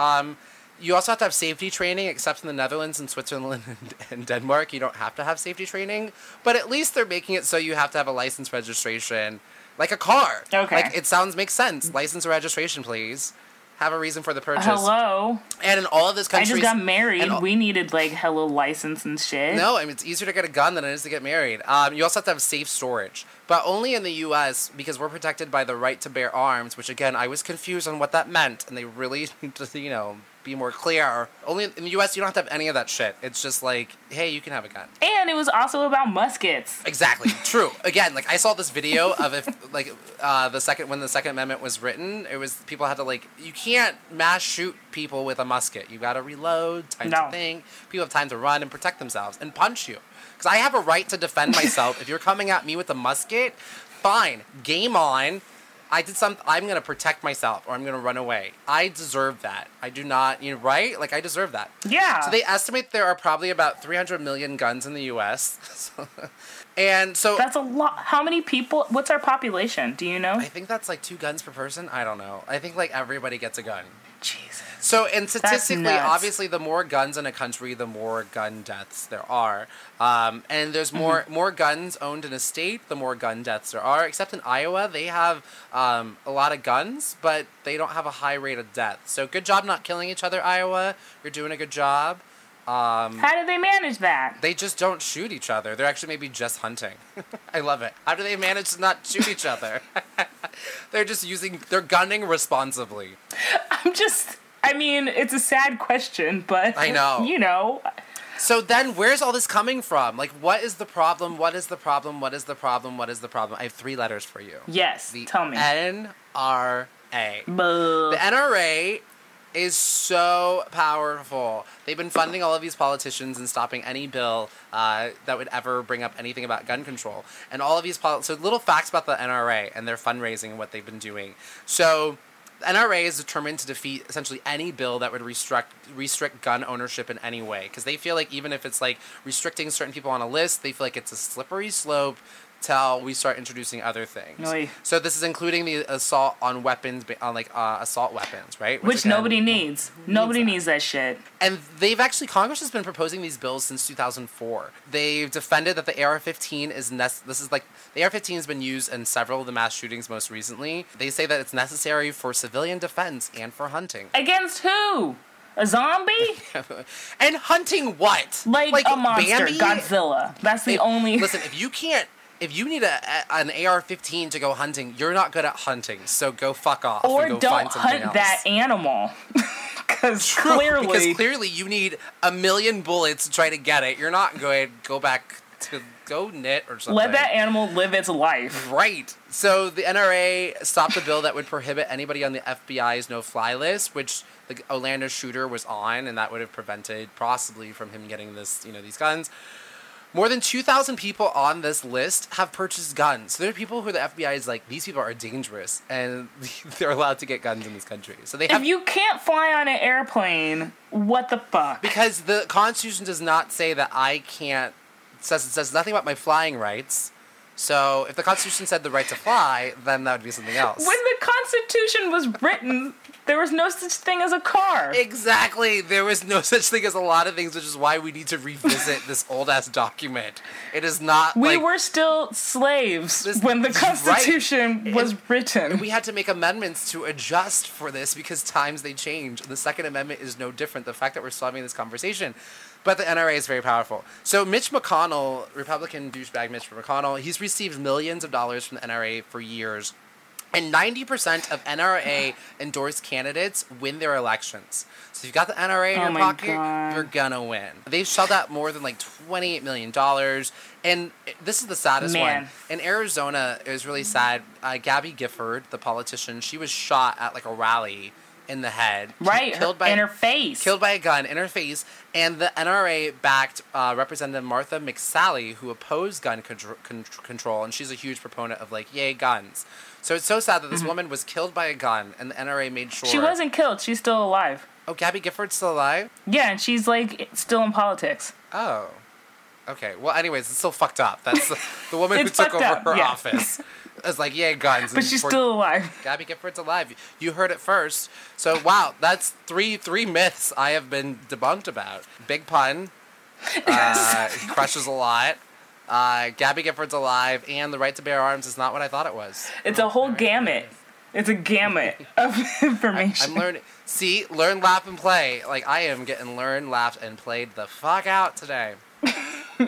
You also have to have safety training, except in the Netherlands and Switzerland and Denmark, you don't have to have safety training. But at least they're making it so you have to have a license registration, like a car. Okay. Like, it makes sense. License or registration, please. Have a reason for the purchase. Hello. And in all of these countries... I just got married. We needed, like, hello license and shit. No, I mean, it's easier to get a gun than it is to get married. You also have to have safe storage. But only in the U.S., because we're protected by the right to bear arms, which, again, I was confused on what that meant. And they really need to, you know... be more clear. Only in the U.S. you don't have to have any of that shit. It's just like, hey, you can have a gun. And it was also about muskets. Exactly. True. Again, like, I saw this video of if, like, when the Second Amendment was written, it was people had to, like, you can't mass shoot people with a musket. You got to reload, to think. People have time to run and protect themselves and punch you. Because I have a right to defend myself. If you're coming at me with a musket, fine. Game on. I did something, I'm going to protect myself or I'm going to run away. I deserve that. I do not, you know, right? Like, I deserve that. Yeah. So they estimate there are probably about 300 million guns in the U.S. And so... That's a lot. How many people? What's our population? Do you know? I think that's like 2 guns per person. I don't know. I think, like, everybody gets a gun. Jesus. So, and statistically, obviously, the more guns in a country, the more gun deaths there are. And there's more guns owned in a state, the more gun deaths there are. Except in Iowa, they have a lot of guns, but they don't have a high rate of death. So good job not killing each other, Iowa. You're doing a good job. How do they manage that? They just don't shoot each other. They're actually maybe just hunting. I love it. How do they manage to not shoot each other? They're just they're gunning responsibly. I mean, it's a sad question, but... I know. You know. So then where's all this coming from? Like, what is the problem? What is the problem? What is the problem? What is the problem? I have 3 letters for you. Yes, tell me. NRA. The NRA... is so powerful. They've been funding all of these politicians and stopping any bill that would ever bring up anything about gun control. And all of these so little facts about the NRA and their fundraising and what they've been doing. So the NRA is determined to defeat essentially any bill that would restrict gun ownership in any way. Because they feel like even if it's like restricting certain people on a list, they feel like it's a slippery slope till we start introducing other things. So this is including the assault on weapons, on like assault weapons, right? Which again, nobody needs. Nobody needs that shit. And they've actually, Congress has been proposing these bills since 2004. They've defended that the AR-15 is the AR-15 has been used in several of the mass shootings most recently. They say that it's necessary for civilian defense and for hunting. Against who? A zombie? And hunting what? Like a monster, Bambi? Godzilla. That's the only... Listen, if you need an AR-15 to go hunting, you're not good at hunting, so go fuck off. Or and go don't find something hunt else. That animal. Because clearly you need 1 million bullets to try to get it. You're not good. Go back to go knit or something. Let that animal live its life. Right. So the NRA stopped a bill that would prohibit anybody on the FBI's no-fly list, which the Orlando shooter was on, and that would have prevented possibly from him getting this, you know, these guns. More than 2,000 people on this list have purchased guns. So there are people who the FBI is like, these people are dangerous, and they're allowed to get guns in this country. So they have. If you can't fly on an airplane, what the fuck? Because the Constitution does not say that I can't. It says nothing about my flying rights. So if the Constitution said the right to fly, then that would be something else. When the Constitution was written, there was no such thing as a car. Exactly. There was no such thing as a lot of things, which is why we need to revisit this old-ass document. It is not We were still slaves when the Constitution was written. And we had to make amendments to adjust for this because times, they change. The Second Amendment is no different. The fact that we're still having this conversation. But the NRA is very powerful. So Mitch McConnell, Republican douchebag Mitch McConnell, he's received millions of dollars from the NRA for years. And 90% of NRA-endorsed candidates win their elections. So if you've got the NRA in your pocket, you're going to win. They've shelled out more than like $28 million. And this is the saddest one. In Arizona, it was really sad. Gabby Giffords, the politician, she was shot at like a rally in the head. Right, in her face. Killed by a gun in her face. And the NRA-backed Representative Martha McSally, who opposed gun control, and she's a huge proponent of, like, yay, guns. So it's so sad that this woman was killed by a gun, and the NRA made sure... She wasn't killed. She's still alive. Oh, Gabby Giffords still alive? Yeah, and she's, like, still in politics. Oh. Okay. Well, anyways, it's still fucked up. That's the woman who took over her office. It's like, yay, guns. But she's still alive. Gabby Giffords alive. You heard it first. So, wow, that's three myths I have been debunked about. Big Pun. He crushes a lot. Gabby Giffords alive. And the right to bear arms is not what I thought it was. It's a whole gamut. It's a gamut of information. I'm learning. See, learn, laugh, and play. Like, I am getting learned, laughed, and played the fuck out today.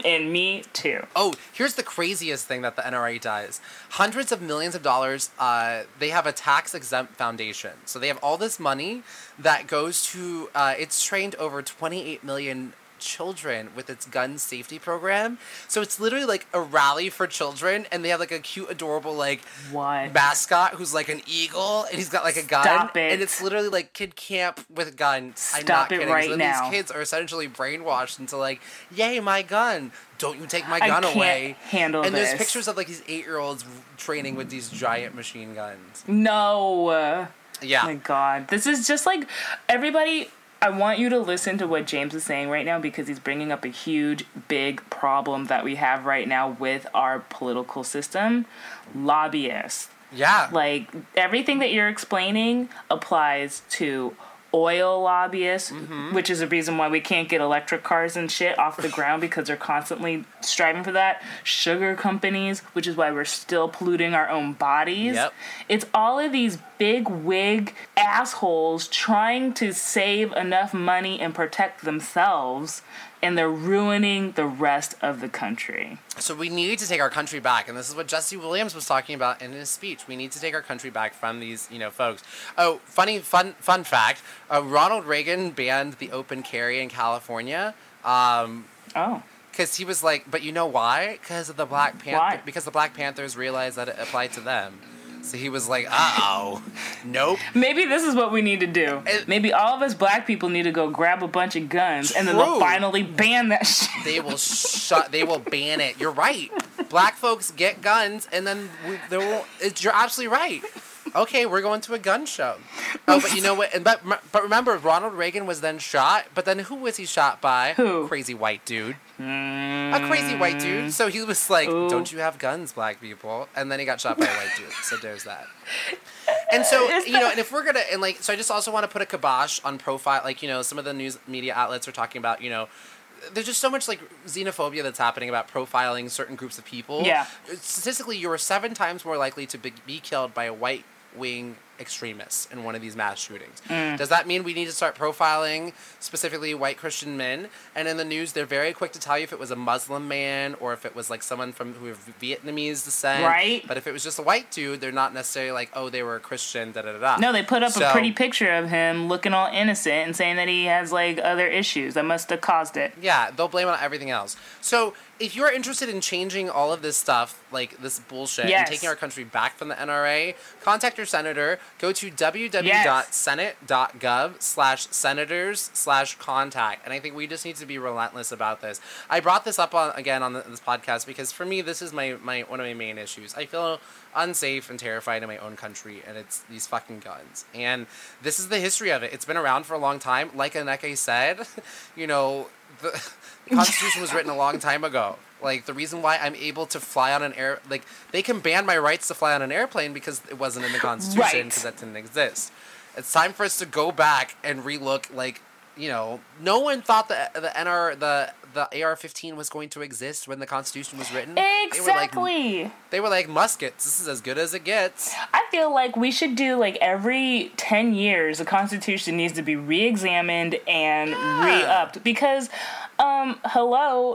And me too. Oh, here's the craziest thing that the NRA does. Hundreds of millions of dollars, they have a tax-exempt foundation. So they have all this money that goes to, it's trained over 28 million children with its gun safety program. So it's literally like a rally for children, and they have like a cute, adorable, like, what? Mascot who's like an eagle, and he's got like a gun. Stop it. And it's literally like kid camp with guns. Stop. I'm not kidding. Right, so now these kids are essentially brainwashed into like, yay, my gun, don't you take my gun away. Handle and this. There's pictures of like these 8-year-olds training with these giant machine guns. No. Yeah. Oh my god, this is just like, everybody, I want you to listen to what James is saying right now, because he's bringing up a huge, big problem that we have right now with our political system. Lobbyists. Yeah. Like, everything that you're explaining applies to oil lobbyists, which is the reason why we can't get electric cars and shit off the ground, because they're constantly striving for that. Sugar companies, which is why we're still polluting our own bodies. Yep. It's all of these big wig assholes trying to save enough money and protect themselves, and they're ruining the rest of the country. So we need to take our country back, and this is what Jesse Williams was talking about in his speech. We need to take our country back from these, you know, folks. Oh, fun fact. Ronald Reagan banned the open carry in California. Because he was like, but you know why? Because of the Black Panther. Because the Black Panthers realized that it applied to them. So he was like, uh-oh, nope. Maybe this is what we need to do. Maybe all of us black people need to go grab a bunch of guns, and then they'll finally ban that shit. They will ban it. You're right. Black folks get guns, and then they won't. You're absolutely right. Okay, we're going to a gun show. Oh, but you know what? But remember, Ronald Reagan was then shot. But then who was he shot by? Who? Crazy white dude. A crazy white dude. So he was like, ooh, don't you have guns, black people? And then he got shot by a white dude. So there's that. And so, you know, and if we're going to, and like, so I just also want to put a kibosh on profile. Like, you know, some of the news media outlets are talking about, you know, there's just so much, like, xenophobia that's happening about profiling certain groups of people. Yeah. Statistically, you are 7 times more likely to be killed by a white wing extremists in one of these mass shootings. Does that mean we need to start profiling specifically white Christian men? And in the news, they're very quick to tell you if it was a Muslim man or if it was like someone from who of Vietnamese descent. Right. But if it was just a white dude, they're not necessarily like, oh, they were a Christian, da da da. No, they put up a pretty picture of him looking all innocent and saying that he has like other issues that must have caused it. Yeah, they'll blame it on everything else. So if you're interested in changing all of this stuff, like this bullshit, and taking our country back from the NRA, contact your senator. Go to www.senate.gov/senators/contact. And I think we just need to be relentless about this. I brought this up on this podcast because for me, this is my one of my main issues. I feel unsafe and terrified in my own country, and it's these fucking guns. And this is the history of it. It's been around for a long time. Like Aneke said, you know, the Constitution was written a long time ago. Like, the reason why I'm able to fly on an air... Like, they can ban my rights to fly on an airplane because it wasn't in the Constitution, because that didn't exist. It's time for us to go back and relook, like, you know... No one thought the AR-15 was going to exist when the Constitution was written. Exactly! They were like, muskets, this is as good as it gets. I feel like we should do, like, every 10 years, the Constitution needs to be re-examined and re-upped. Because...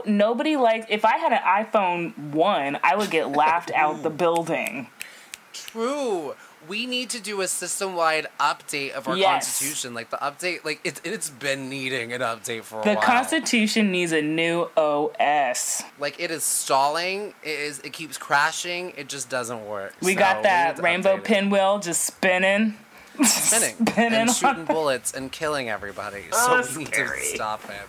nobody likes... If I had an iPhone 1, I would get laughed out the building. True. We need to do a system-wide update of our Constitution. Like, the update... Like, it's been needing an update for a while. The Constitution needs a new OS. Like, it is stalling. It keeps crashing. It just doesn't work. We got that rainbow pinwheel just spinning. And shooting bullets and killing everybody. Oh, so we need to stop it.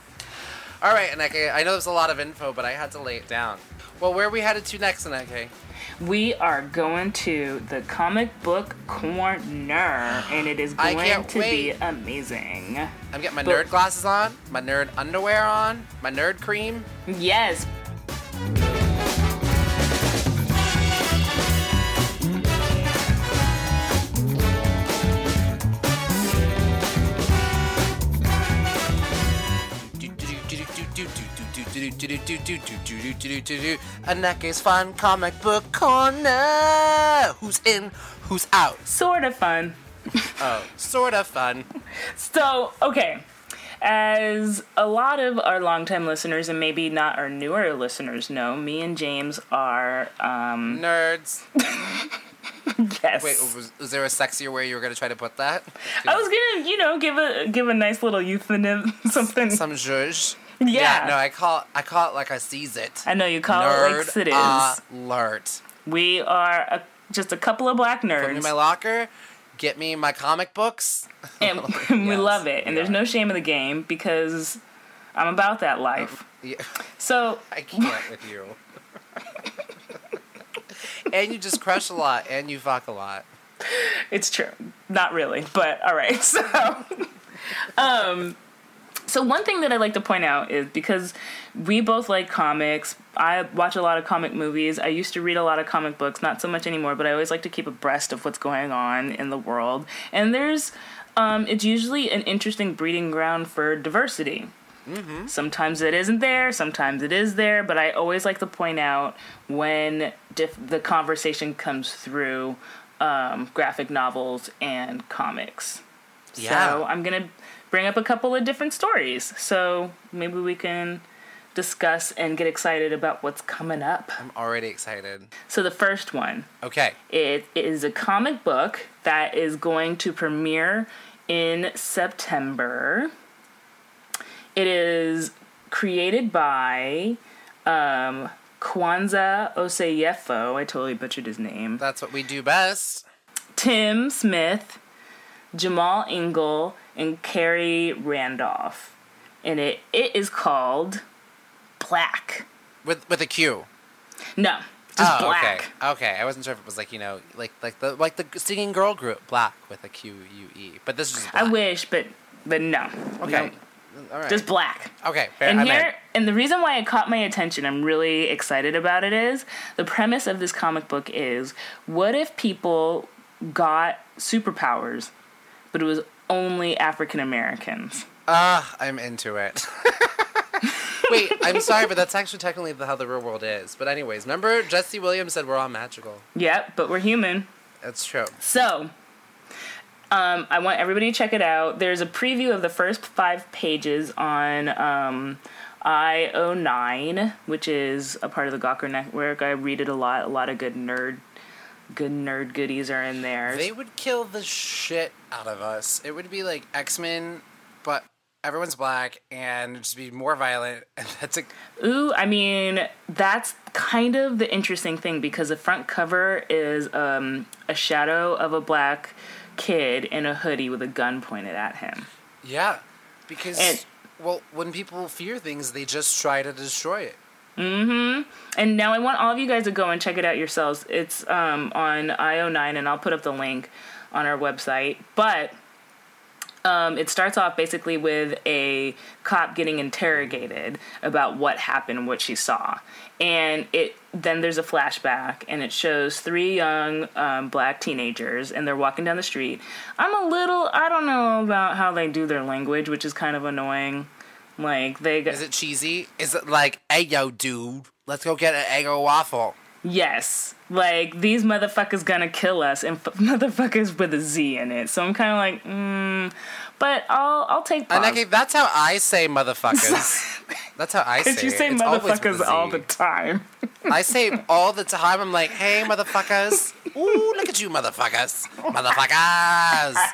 All right, Aneke, I know there's a lot of info, but I had to lay it down. Well, where are we headed to next, Aneke? We are going to the comic book corner, and it is going to be amazing. I'm getting my nerd glasses on, my nerd underwear on, my nerd cream. Yes. Aneke's fun comic book corner. Who's in? Who's out? Sort of fun. Oh, sort of fun. So, okay. As a lot of our longtime listeners and maybe not our newer listeners know, me and James are nerds. Yes. Wait, was there a sexier way you were going to try to put that? I was going to, give a nice little euphemism, something. Some zhuzh. Yeah. No, I call it like I sees it. I know you call nerd it like it is. Alert. We are just a couple of black nerds. Put me in my locker, get me my comic books. And we love it. And there's no shame in the game because I'm about that life. Yeah. So I can't with you. And you just crush a lot and you fuck a lot. It's true. Not really, but all right. So So one thing that I like to point out is because we both like comics, I watch a lot of comic movies, I used to read a lot of comic books, not so much anymore, but I always like to keep abreast of what's going on in the world. And there's, it's usually an interesting breeding ground for diversity. Mm-hmm. Sometimes it isn't there, sometimes it is there, but I always like to point out when the conversation comes through graphic novels and comics. Yeah. So I'm going to bring up a couple of different stories. So maybe we can discuss and get excited about what's coming up. I'm already excited. So the first one. Okay. It is a comic book that is going to premiere in September. It is created by Kwanzaa Oseyefo. I totally butchered his name. That's what we do best. Tim Smith, Jamal Ingle, and Carrie Randolph. And it is called Black. With a Q? No, just Black. Okay. I wasn't sure if it was like the singing girl group, Black with a Q-U-E. But this is Black. I wish, but no. Okay. All right. Just Black. Okay, fair. And the reason why it caught my attention, I'm really excited about it, is the premise of this comic book is, what if people got superpowers, but it was only African Americans? I'm into it. Wait, I'm sorry, but that's actually technically how the real world is. But anyways, remember Jesse Williams said we're all magical. Yep, but we're human. That's true. So, I want everybody to check it out. There's a preview of the first 5 pages on I09, which is a part of the Gawker network. I read it a lot. A lot of good nerd goodies are in there. They would kill the shit out of us. It would be like X-Men, but everyone's black and it'd just be more violent. And that's ooh, I mean, that's kind of the interesting thing, because the front cover is a shadow of a black kid in a hoodie with a gun pointed at him. Yeah, because when people fear things, they just try to destroy it. Mm-hmm. And now I want all of you guys to go and check it out yourselves. It's on IO9, and I'll put up the link on our website. But it starts off basically with a cop getting interrogated about what happened, what she saw. And then there's a flashback, and it shows 3 young black teenagers, and they're walking down the street. I don't know about how they do their language, which is kind of annoying. Like, is it cheesy? Is it like, hey, yo, dude, let's go get an Eggo waffle? Yes. Like, these motherfuckers gonna kill us, and motherfuckers with a Z in it. So I'm kind of like, but I'll take pause. Aneke, that's how I say motherfuckers. That's how I say it. You say it's motherfuckers all the time. I say it all the time. I'm like, hey, motherfuckers. Ooh, look at you, motherfuckers. Motherfuckers.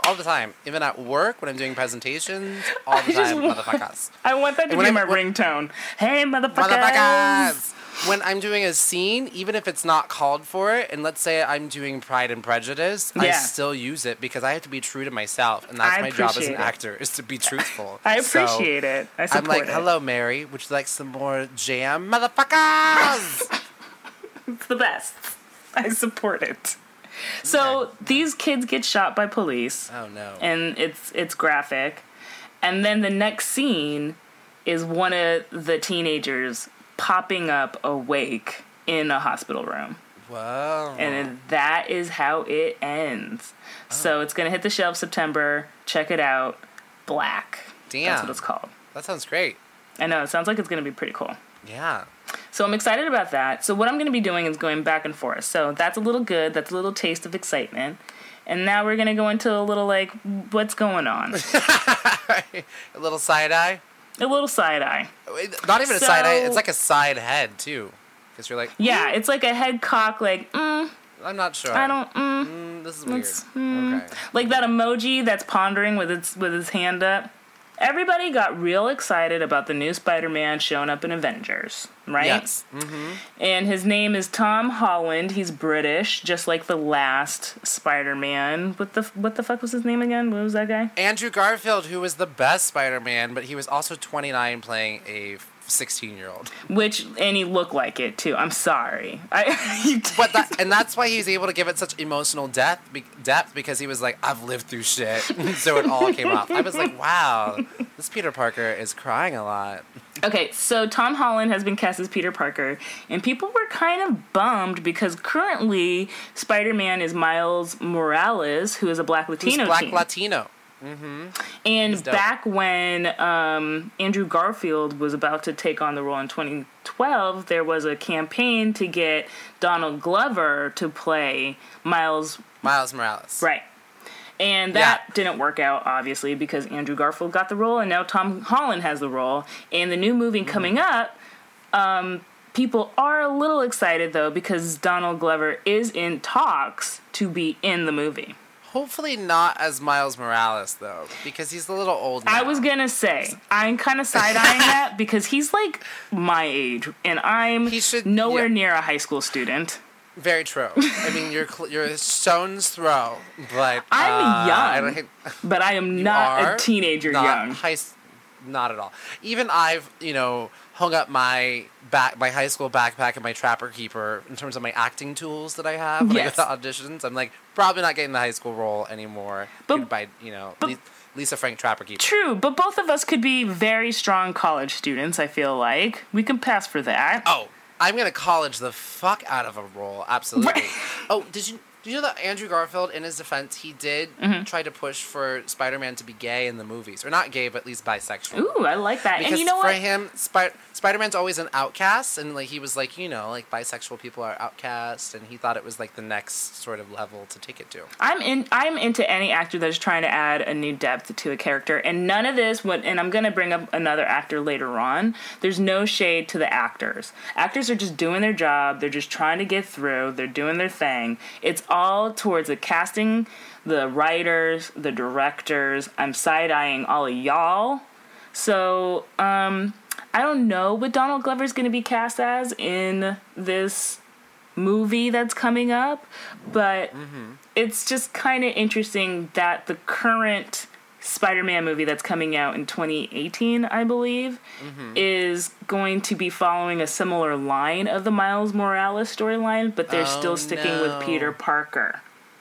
All the time. Even at work, when I'm doing presentations, all the time, motherfuckers. I want that to be my ringtone. Hey, motherfuckers. Motherfuckers. When I'm doing a scene, even if it's not called for it, and let's say I'm doing Pride and Prejudice, yeah. I still use it because I have to be true to myself, and that's my job as an actor, is to be truthful. I appreciate it. I'm like, hello, Mary, would you like some more jam? Motherfuckers! It's the best. I support it. So these kids get shot by police. Oh, no. And it's graphic. And then the next scene is one of the teenagers popping up awake in a hospital room. Wow. And that is how it ends. Oh. So it's going to hit the shelf September. Check it out. Black. Damn. That's what it's called. That sounds great. I know. It sounds like it's going to be pretty cool. Yeah. So I'm excited about that. So what I'm going to be doing is going back and forth. So that's a little good. That's a little taste of excitement. And now we're going to go into a little, like, what's going on? A little side-eye? A little side-eye. Not even a side-eye. It's like a side head, too. Because you're like... Yeah, it's like a head cock, like, I'm not sure. I don't... this is weird. Okay. Like that emoji that's pondering with his hand up. Everybody got real excited about the new Spider-Man showing up in Avengers, right? Yes. Mm-hmm. And his name is Tom Holland. He's British, just like the last Spider-Man. What the fuck was his name again? What was that guy? Andrew Garfield, who was the best Spider-Man, but he was also 29 playing a 16-year-old. And he looked like it, too. I'm sorry. And that's why he was able to give it such emotional depth, because he was like, I've lived through shit. So it all came off. I was like, wow, this Peter Parker is crying a lot. Okay, so Tom Holland has been cast as Peter Parker, and people were kind of bummed because currently Spider-Man is Miles Morales, who is a black Latino. Mm-hmm. And back when Andrew Garfield was about to take on the role in 2012, there was a campaign to get Donald Glover to play Miles Morales. Right. And that didn't work out, obviously, because Andrew Garfield got the role, and now Tom Holland has the role. And the new movie coming up, people are a little excited, though, because Donald Glover is in talks to be in the movie. Hopefully not as Miles Morales, though, because he's a little old now. I was going to say, I'm kind of side-eyeing that because he's, like, my age, and I'm nowhere near a high school student. Very true. I mean, you're a stone's throw. But, I'm young, but I am not a teenager young. Not at all. Even I've, hung up my high school backpack and my Trapper Keeper in terms of my acting tools that I have when I go to auditions. I'm like, probably not getting the high school role anymore. But Lisa Frank Trapper Keeper. True, but both of us could be very strong college students, I feel like. We can pass for that. Oh, I'm going to college the fuck out of a role, absolutely. Oh, did you... Do you know that Andrew Garfield, in his defense, he did try to push for Spider-Man to be gay in the movies. Or not gay, but at least bisexual. Ooh, I like that. Because and you know for what? Him, Spider-Man's always an outcast. And like he was like, you know, like bisexual people are outcasts. And he thought it was like the next sort of level to take it to. I'm into any actor that's trying to add a new depth to a character. And none of this, and I'm going to bring up another actor later on. There's no shade to the actors. Actors are just doing their job. They're just trying to get through. They're doing their thing. It's all towards the casting, the writers, the directors. I'm side-eyeing all of y'all. So, I don't know what Donald Glover's going to be cast as in this movie that's coming up, but it's just kind of interesting that the current Spider-Man movie that's coming out in 2018, I believe, is going to be following a similar line of the Miles Morales storyline, but they're still sticking with Peter Parker.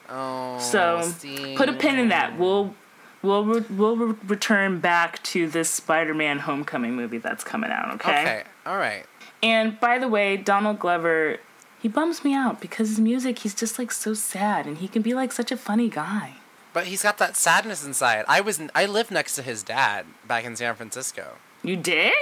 Oh, so put a pin in that. We'll return back to this Spider-Man Homecoming movie that's coming out. Okay. Okay. All right. And by the way, Donald Glover, he bums me out because his music, he's just like so sad, and he can be like such a funny guy. But he's got that sadness inside. I lived next to his dad back in San Francisco. You did?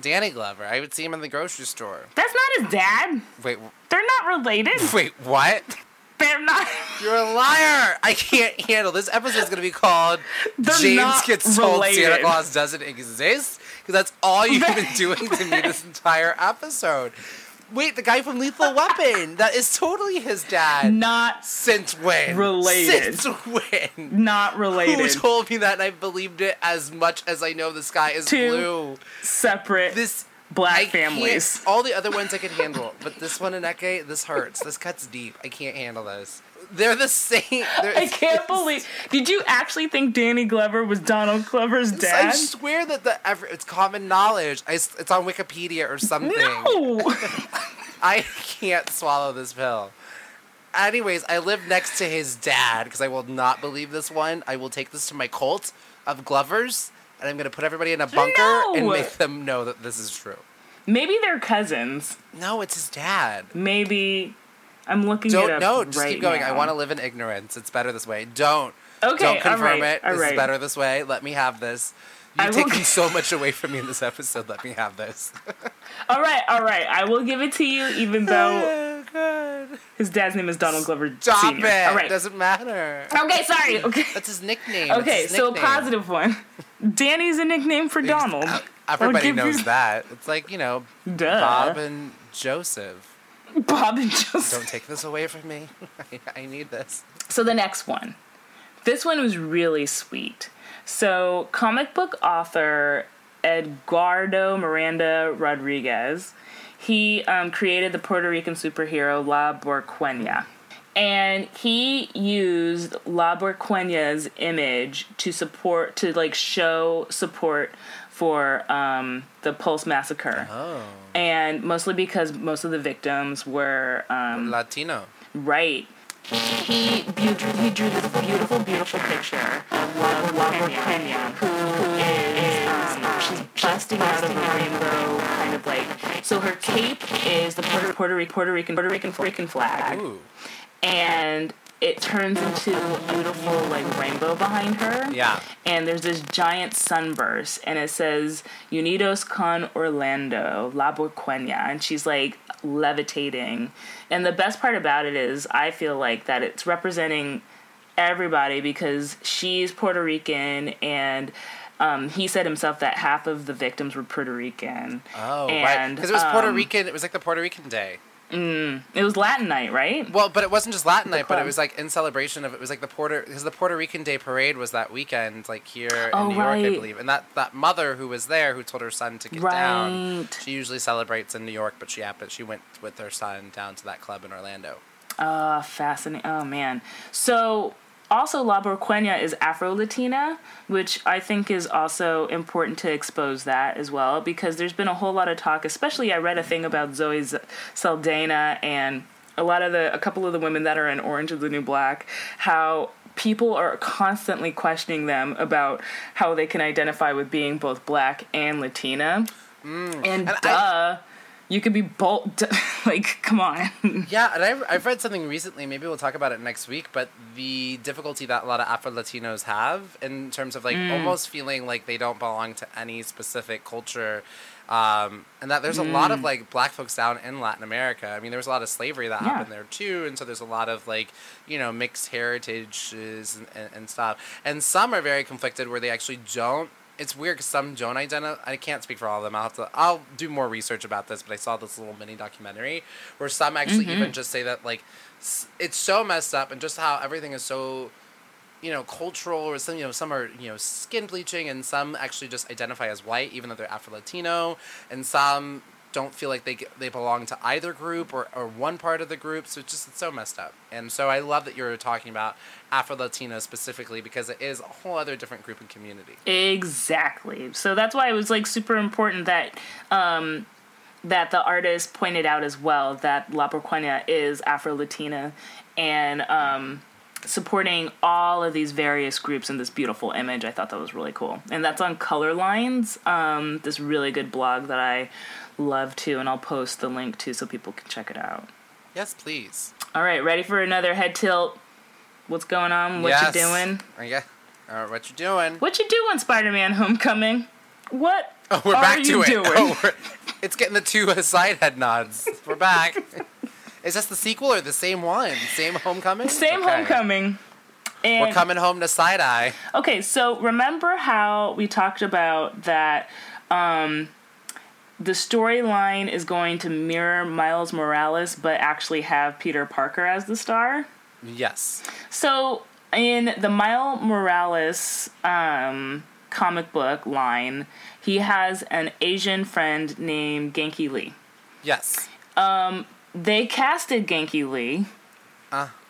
Danny Glover. I would see him in the grocery store. That's not his dad. Wait. They're not related. Wait, what? They're not. You're a liar. I can't handle this. Episode's going to be called They're James Gets related. Told Santa Claus Doesn't Exist. Because that's all you've been doing to me this entire episode. Wait, the guy from Lethal Weapon. That is totally his dad. Not since when? Related. Since when? Not related. Who told me that, and I believed it as much as I know the sky is blue. Separate black families. All the other ones I could handle, but this one, Aneke, this hurts. This cuts deep. I can't handle this. They're the same. I can't believe. Did you actually think Danny Glover was Donald Glover's dad? I swear that it's common knowledge. It's on Wikipedia or something. No. I can't swallow this pill. Anyways, I live next to his dad because I will not believe this one. I will take this to my cult of Glovers, and I'm going to put everybody in a bunker and make them know that this is true. Maybe they're cousins. No, it's his dad. Maybe. I'm looking at it up. Don't know. Just keep going. Now. I want to live in ignorance. It's better this way. Don't. Okay. Don't confirm it. This is better this way. Let me have this. You're taking so much away from me in this episode. Let me have this. All right. I will give it to you, even though his dad's name is Donald Glover. Stop Sr. it. All right. Doesn't matter. Okay. Sorry. Okay. That's his nickname. Okay. His nickname. So a positive one. Danny's a nickname for Donald. Everybody knows that. It's like, you know, Bob and Joseph. Bob and Joseph. Don't take this away from me. I need this. So the next one. This one was really sweet. So comic book author Edgardo Miranda Rodriguez, he created the Puerto Rican superhero La Borqueña. And he used La Borqueña's image to show support for the Pulse Massacre. Oh. And mostly because most of the victims were Latino. Right. He drew this beautiful picture of La Borqueña, who is she's busting out of a rainbow, kind of like. So her cape is the Puerto Rican flag. Ooh. And it turns into a beautiful, like, rainbow behind her. Yeah. And there's this giant sunburst, and it says, Unidos con Orlando, La Borqueña. And she's, like, levitating. And the best part about it is, I feel like that it's representing everybody because she's Puerto Rican, and he said himself that half of the victims were Puerto Rican. Oh, right. Because it was Puerto Rican. It was, like, the Puerto Rican Day. It was Latin night, right? Well, but it wasn't just Latin night, but it was like in celebration of, it was like because the Puerto Rican Day Parade was that weekend, like here in New York, I believe. And that mother who was there, who told her son to get down, she usually celebrates in New York, but she went with her son down to that club in Orlando. Fascinating. Oh, man. So also La Borqueña is Afro-Latina, which I think is also important to expose that as well, because there's been a whole lot of talk, especially I read a thing about Zoe Saldana and a couple of the women that are in Orange Is the New Black, how people are constantly questioning them about how they can identify with being both black and Latina. And You could be bold. Like, come on. Yeah, and I've read something recently. Maybe we'll talk about it next week. But the difficulty that a lot of Afro-Latinos have in terms of, like, almost feeling like they don't belong to any specific culture. And that there's a lot of, like, black folks down in Latin America. I mean, there was a lot of slavery that happened there, too. And so there's a lot of, like, you know, mixed heritages and stuff. And some are very conflicted where they actually don't. It's weird because some don't identify. I can't speak for all of them. I'll do more research about this, but I saw this little mini documentary where some actually even just say that, like, it's so messed up and just how everything is so, you know, cultural, or some, you know, some are, you know, skin bleaching, and some actually just identify as white even though they're Afro-Latino, and some don't feel like they belong to either group or one part of the group. So it's so messed up. And so I love that you're talking about Afro-Latino specifically, because it is a whole other different group and community. Exactly. So that's why it was, like, super important that that the artist pointed out as well that La Borqueña is Afro-Latina, and supporting all of these various groups in this beautiful image. I thought that was really cool. And that's on Color Lines, this really good blog that I love to, and I'll post the link to so people can check it out. Yes, please. All right, ready for another head tilt? What's going on? What you doing? Yeah. All right, what you doing? What you doing, Spider-Man Homecoming? What we're are back you to it. Doing? It's getting the two side head nods. We're back. Is this the sequel or the same one? Same Homecoming? Same Homecoming. And we're coming home to side-eye. Okay, so remember how we talked about that the storyline is going to mirror Miles Morales but actually have Peter Parker as the star? Yes. So in the Miles Morales comic book line, he has an Asian friend named Genki Lee. Yes. They casted Genki Lee,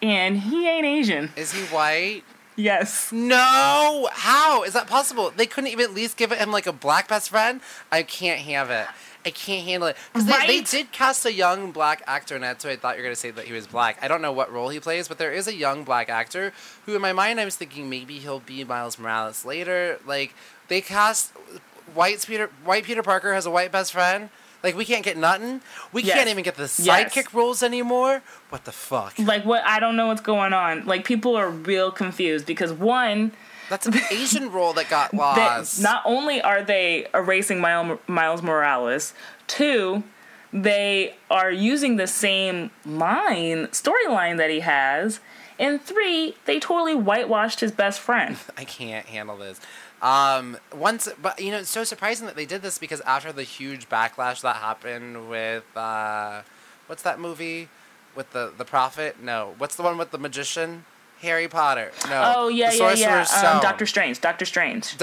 and he ain't Asian. Is he white? Yes. No! How? Is that possible? They couldn't even at least give him, like, a black best friend? I can't have it. I can't handle it. Because right? they did cast a young black actor, and that's why I thought you were going to say that he was black. I don't know what role he plays, but there is a young black actor who, in my mind, I was thinking maybe he'll be Miles Morales later. Like, they cast white Peter Parker has a white best friend. Like, we can't get nothing. We can't even get the sidekick roles anymore. What the fuck? Like, what? I don't know what's going on. Like, people are real confused because, one... That's an Asian role that got lost. That not only are they erasing Miles Morales, two, they are using the same storyline that he has, and three, they totally whitewashed his best friend. I can't handle this. But you know, it's so surprising that they did this because after the huge backlash that happened with, what's that movie with the prophet? No. What's the one with the magician? Harry Potter. No. Oh, yeah, Sorcerer's Stone. Doctor Strange.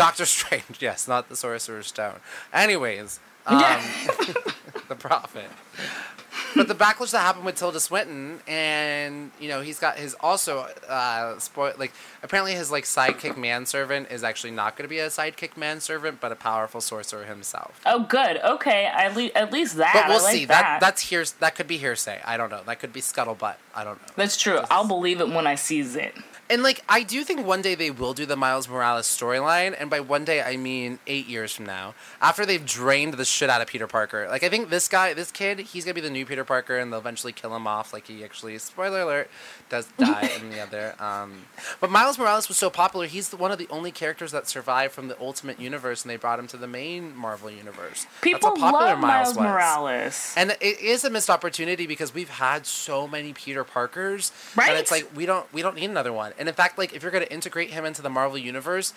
Yes. Not the Sorcerer's Stone. Anyways, the prophet. But the backlash that happened with Tilda Swinton, and, you know, he's got his also, apparently his, like, sidekick manservant is actually not going to be a sidekick manservant, but a powerful sorcerer himself. Oh, good. Okay. At least that. But we'll see. That could be hearsay. I don't know. That could be scuttlebutt. I don't know. That's true. I'll believe it when I sees it. And, like, I do think one day they will do the Miles Morales storyline, and by one day I mean 8 years from now, after they've drained the shit out of Peter Parker. Like, I think this kid, he's gonna be the new Peter Parker, and they'll eventually kill him off, like he actually, spoiler alert, does die in the other. But Miles Morales was so popular, he's one of the only characters that survived from the Ultimate Universe, and they brought him to the main Marvel Universe. People love Miles Morales. And it is a missed opportunity because we've had so many Peter Parkers, right? And it's like, we don't need another one. And in fact, like, if you're going to integrate him into the Marvel Universe,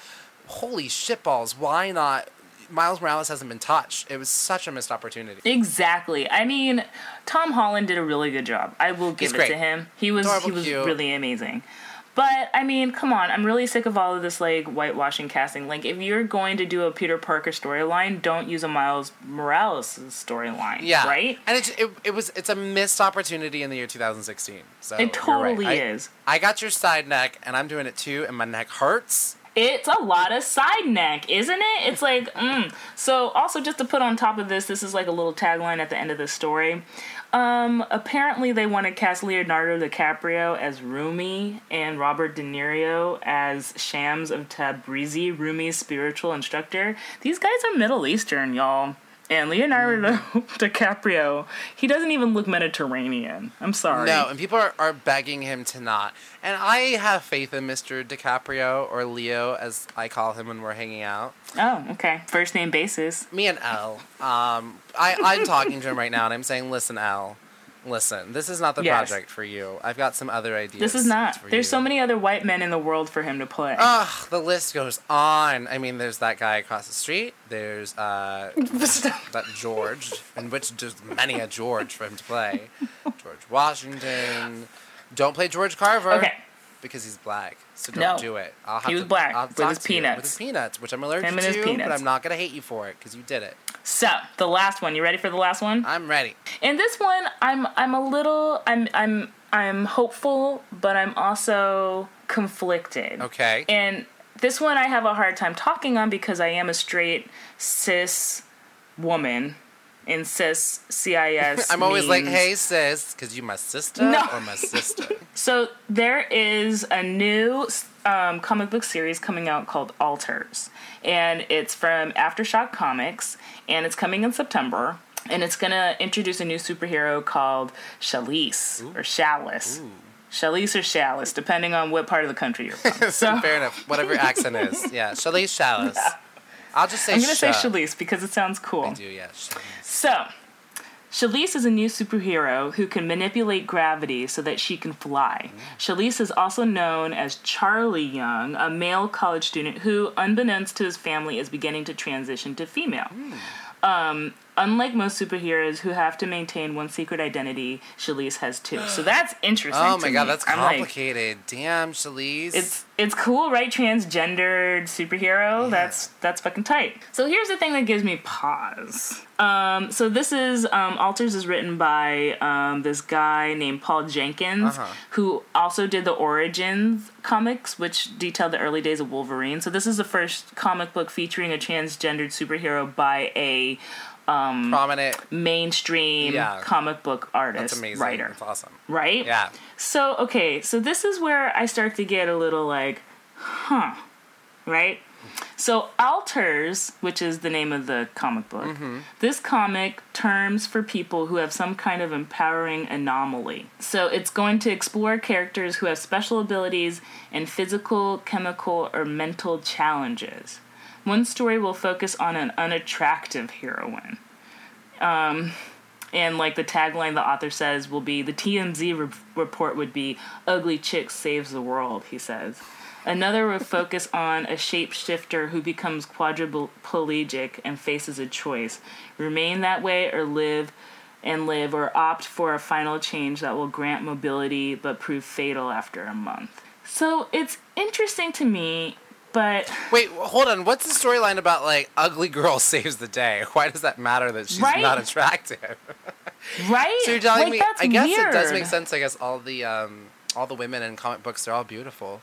holy shitballs, why not? Miles Morales hasn't been touched. It was such a missed opportunity. Exactly. I mean, Tom Holland did a really good job. I will give it to him. He was really amazing. But, I mean, come on. I'm really sick of all of this, like, whitewashing casting. Like, if you're going to do a Peter Parker storyline, don't use a Miles Morales storyline, right? And it's a missed opportunity in the year 2016. So it totally is. I got your side neck, and I'm doing it too, and my neck hurts. It's a lot of side neck, isn't it? It's like, So, also, just to put on top of this, this is like a little tagline at the end of the story. Apparently they want to cast Leonardo DiCaprio as Rumi and Robert De Niro as Shams of Tabrizi, Rumi's spiritual instructor. These guys are Middle Eastern, y'all. And Leonardo DiCaprio, he doesn't even look Mediterranean. I'm sorry. No, and people are begging him to not. And I have faith in Mr. DiCaprio, or Leo, as I call him when we're hanging out. Oh, okay. First name basis. Me and Elle. I'm talking to him right now, and I'm saying, listen, Elle. Listen, this is not the project for you. I've got some other ideas. This is not. There's so many other white men in the world for him to play. Ugh, the list goes on. I mean, there's that guy across the street. There's that George, in which there's many a George for him to play. George Washington. Don't play George Carver. Okay. Because he's black, so don't do it. He was black with his peanuts. With his peanuts, which I'm allergic to, but I'm not going to hate you for it, because you did it. So, the last one. You ready for the last one? I'm ready. And this one, I'm hopeful, but I'm also conflicted. Okay. And this one I have a hard time talking on, because I am a straight, cis woman. In cis, CIS. I'm always like, hey, sis, because you my sister or my sister. So there is a new comic book series coming out called Alters. And it's from Aftershock Comics. And it's coming in September. And it's going to introduce a new superhero called Chalice or Chalice. Ooh. Chalice or Chalice, depending on what part of the country you're from. So. Fair enough. Whatever your accent is. Yeah, Chalice, Chalice. Yeah. I'll just say I'm going to say Chalice because it sounds cool. I do, yes. So, Chalice is a new superhero who can manipulate gravity so that she can fly. Mm. Chalice is also known as Charlie Young, a male college student who, unbeknownst to his family, is beginning to transition to female. Mm. Unlike most superheroes who have to maintain one secret identity, Chalice has two. So that's interesting. Oh my god, that's complicated. Like, damn, Chalice. It's cool, right? Transgendered superhero. Yeah. That's fucking tight. So here's the thing that gives me pause. So this is Alters is written by this guy named Paul Jenkins, who also did the Origins comics, which detailed the early days of Wolverine. So this is the first comic book featuring a transgendered superhero by a prominent mainstream comic book artist. That's amazing. Writer. That's awesome. Right? Yeah. So, okay. So this is where I start to get a little like, right? So Alters, which is the name of the comic book, this comic terms for people who have some kind of empowering anomaly. So it's going to explore characters who have special abilities and physical, chemical, or mental challenges. One story will focus on an unattractive heroine. And, like, the tagline the author says will be, the TMZ report would be, ugly chick saves the world, he says. Another will focus on a shapeshifter who becomes quadriplegic and faces a choice. Remain that way or live, or opt for a final change that will grant mobility but prove fatal after a month. So it's interesting to me. But wait, hold on. What's the storyline about, like, ugly girl saves the day? Why does that matter that she's not attractive? Right? So you're telling me, that's weird. It does make sense. I guess all the women in comic books, they're all beautiful.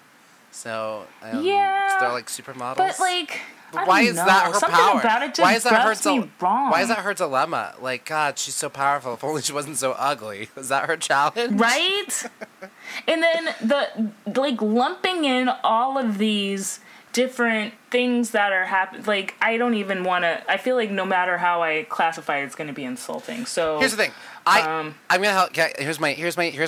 So, so they're, like, supermodels. But, like, why is that her power? About it just why is that her wrong? Why is that her dilemma? Like, God, she's so powerful. If only she wasn't so ugly. Is that her challenge? Right? And then like, lumping in all of these different things that are happening. Like, I don't even want to. I feel like no matter how I classify it, it's going to be insulting. So here's the thing. I'm going to help. Here's